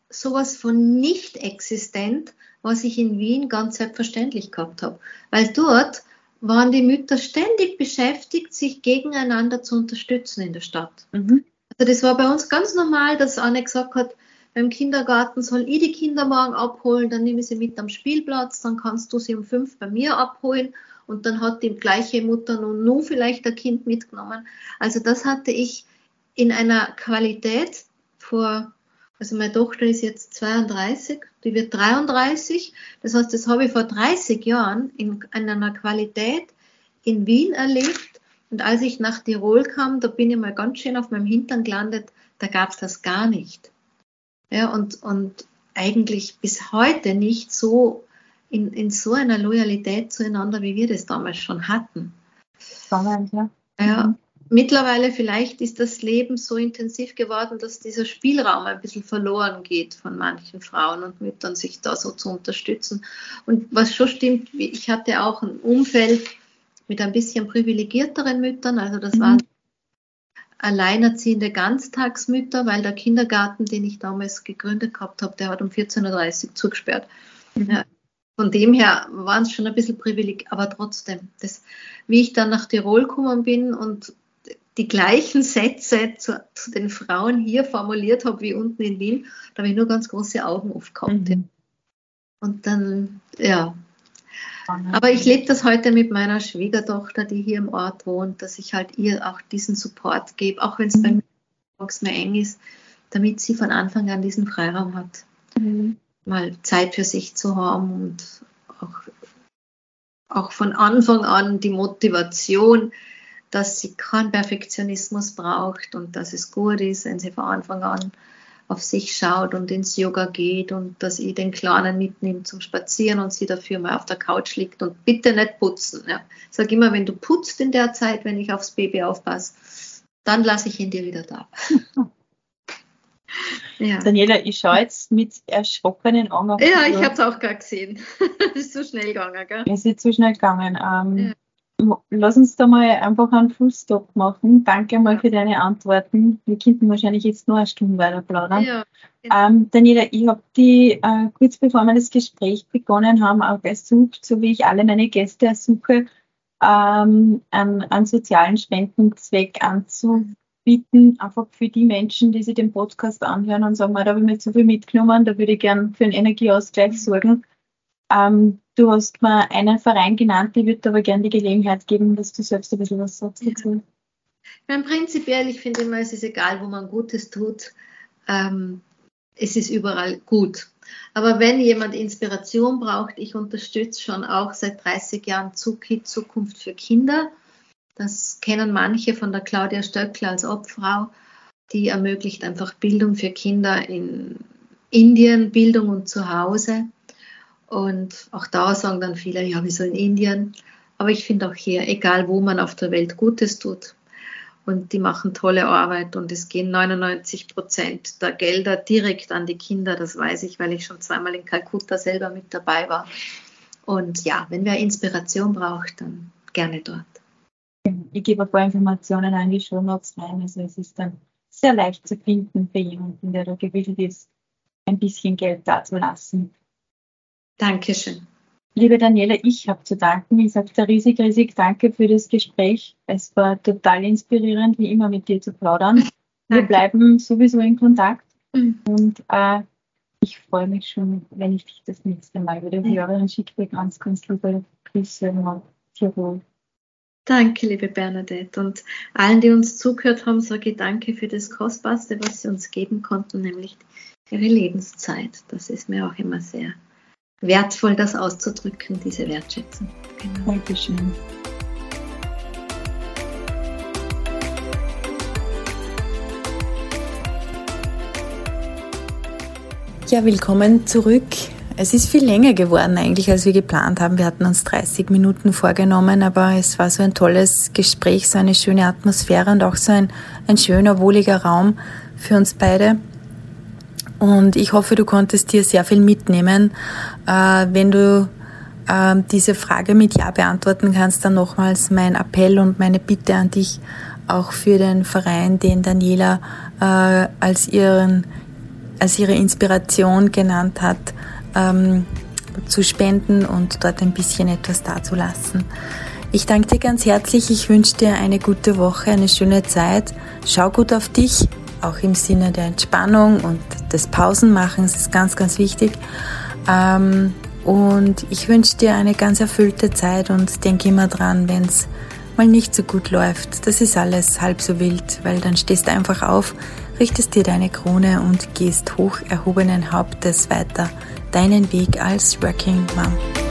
sowas von nicht existent, was ich in Wien ganz selbstverständlich gehabt habe. Weil dort waren die Mütter ständig beschäftigt, sich gegeneinander zu unterstützen in der Stadt. Mhm. Also das war bei uns ganz normal, dass eine gesagt hat, beim Kindergarten soll ich die Kinder morgen abholen, dann nehme ich sie mit am Spielplatz, dann kannst du sie um 5 bei mir abholen. Und dann hat die gleiche Mutter nun vielleicht ein Kind mitgenommen. Also das hatte ich in einer Qualität also meine Tochter ist jetzt 32, die wird 33. Das heißt, das habe ich vor 30 Jahren in einer Qualität in Wien erlebt. Und als ich nach Tirol kam, da bin ich mal ganz schön auf meinem Hintern gelandet, da gab es das gar nicht. Ja, und eigentlich bis heute nicht so in so einer Loyalität zueinander, wie wir das damals schon hatten. Spannend, ja. Ja, mittlerweile vielleicht ist das Leben so intensiv geworden, dass dieser Spielraum ein bisschen verloren geht von manchen Frauen und Müttern, sich da so zu unterstützen. Und was schon stimmt, ich hatte auch ein Umfeld mit ein bisschen privilegierteren Müttern, also das waren alleinerziehende Ganztagsmütter, weil der Kindergarten, den ich damals gegründet gehabt habe, der hat um 14.30 Uhr zugesperrt. Mhm. Ja. Von dem her waren es schon ein bisschen privilegiert, aber trotzdem, wie ich dann nach Tirol gekommen bin und die gleichen Sätze zu den Frauen hier formuliert habe wie unten in Wien, da habe ich nur ganz große Augen aufgehabt. Mhm. Und dann, ja. Aber ich lebe das heute mit meiner Schwiegertochter, die hier im Ort wohnt, dass ich halt ihr auch diesen Support gebe, auch wenn es bei mir nichts mehr eng ist, damit sie von Anfang an diesen Freiraum hat, mal Zeit für sich zu haben und auch von Anfang an die Motivation, dass sie keinen Perfektionismus braucht und dass es gut ist, wenn sie von Anfang an auf sich schaut und ins Yoga geht und dass ich den Kleinen mitnehme zum Spazieren und sie dafür mal auf der Couch liegt und bitte nicht putzen. Ja. Ich sage immer, wenn du putzt in der Zeit, wenn ich aufs Baby aufpasse, dann lasse ich ihn dir wieder da. Ja. Daniela, ich schaue jetzt mit erschrockenen Augen auf. Ja, ich habe es auch gerade gesehen. Das ist so schnell gegangen, gell? Es ist so schnell gegangen. Ja. Lass uns da mal einfach einen Fullstop machen. Danke mal für deine Antworten. Wir könnten wahrscheinlich jetzt noch eine Stunde weiter plaudern. Ja, genau. Daniela, ich habe die kurz bevor wir das Gespräch begonnen haben, auch ersucht, so wie ich alle meine Gäste ersuche, einen sozialen Spendenzweck anzubieten. Einfach für die Menschen, die sich den Podcast anhören und sagen, da habe ich mir zu viel mitgenommen, da würde ich gern für einen Energieausgleich sorgen. Du hast mir einen Verein genannt, ich würde aber gerne die Gelegenheit geben, dass du selbst ein bisschen was sagst dazu. Ja. Prinzipiell, ich finde immer, es ist egal, wo man Gutes tut, es ist überall gut. Aber wenn jemand Inspiration braucht, ich unterstütze schon auch seit 30 Jahren Zuki Zukunft für Kinder. Das kennen manche von der Claudia Stöckler als Obfrau, die ermöglicht einfach Bildung für Kinder in Indien, Bildung und zu Hause. Und auch da sagen dann viele, ja, wieso in Indien? Aber ich finde auch hier, egal wo man auf der Welt Gutes tut. Und die machen tolle Arbeit und es gehen 99% der Gelder direkt an die Kinder. Das weiß ich, weil ich schon zweimal in Kalkutta selber mit dabei war. Und ja, wenn wer Inspiration braucht, dann gerne dort. Ich gebe ein paar Informationen an die Shownotes rein, also es ist dann sehr leicht zu finden für jemanden, der da gewillt ist, ein bisschen Geld dazulassen. Dankeschön. Liebe Daniela, ich habe zu danken. Ich sage dir riesig, riesig danke für das Gespräch. Es war total inspirierend, wie immer mit dir zu plaudern. Wir bleiben sowieso in Kontakt und ich freue mich schon, wenn ich dich das nächste Mal wieder höre und schicke dir ganz, ganz liebe Grüße nach Tirol. Danke, liebe Bernadette. Und allen, die uns zugehört haben, sage ich danke für das Kostbarste, was sie uns geben konnten, nämlich ihre Lebenszeit. Das ist mir auch immer sehr wertvoll, das auszudrücken, diese Wertschätzung. Genau. Dankeschön. Ja, willkommen zurück. Es ist viel länger geworden eigentlich, als wir geplant haben. Wir hatten uns 30 Minuten vorgenommen, aber es war so ein tolles Gespräch, so eine schöne Atmosphäre und auch so ein schöner, wohliger Raum für uns beide. Und ich hoffe, du konntest dir sehr viel mitnehmen. Wenn du diese Frage mit Ja beantworten kannst, dann nochmals mein Appell und meine Bitte an dich, auch für den Verein, den Daniela als ihre Inspiration genannt hat, zu spenden und dort ein bisschen etwas dazulassen. Ich danke dir ganz herzlich. Ich wünsche dir eine gute Woche, eine schöne Zeit. Schau gut auf dich, auch im Sinne der Entspannung und des Pausenmachens. Das ist ganz, ganz wichtig. Und ich wünsche dir eine ganz erfüllte Zeit und denke immer dran, wenn es mal nicht so gut läuft. Das ist alles halb so wild, weil dann stehst du einfach auf, richtest dir deine Krone und gehst hoch erhobenen Hauptes weiter. Deinen Weg als Working Mom.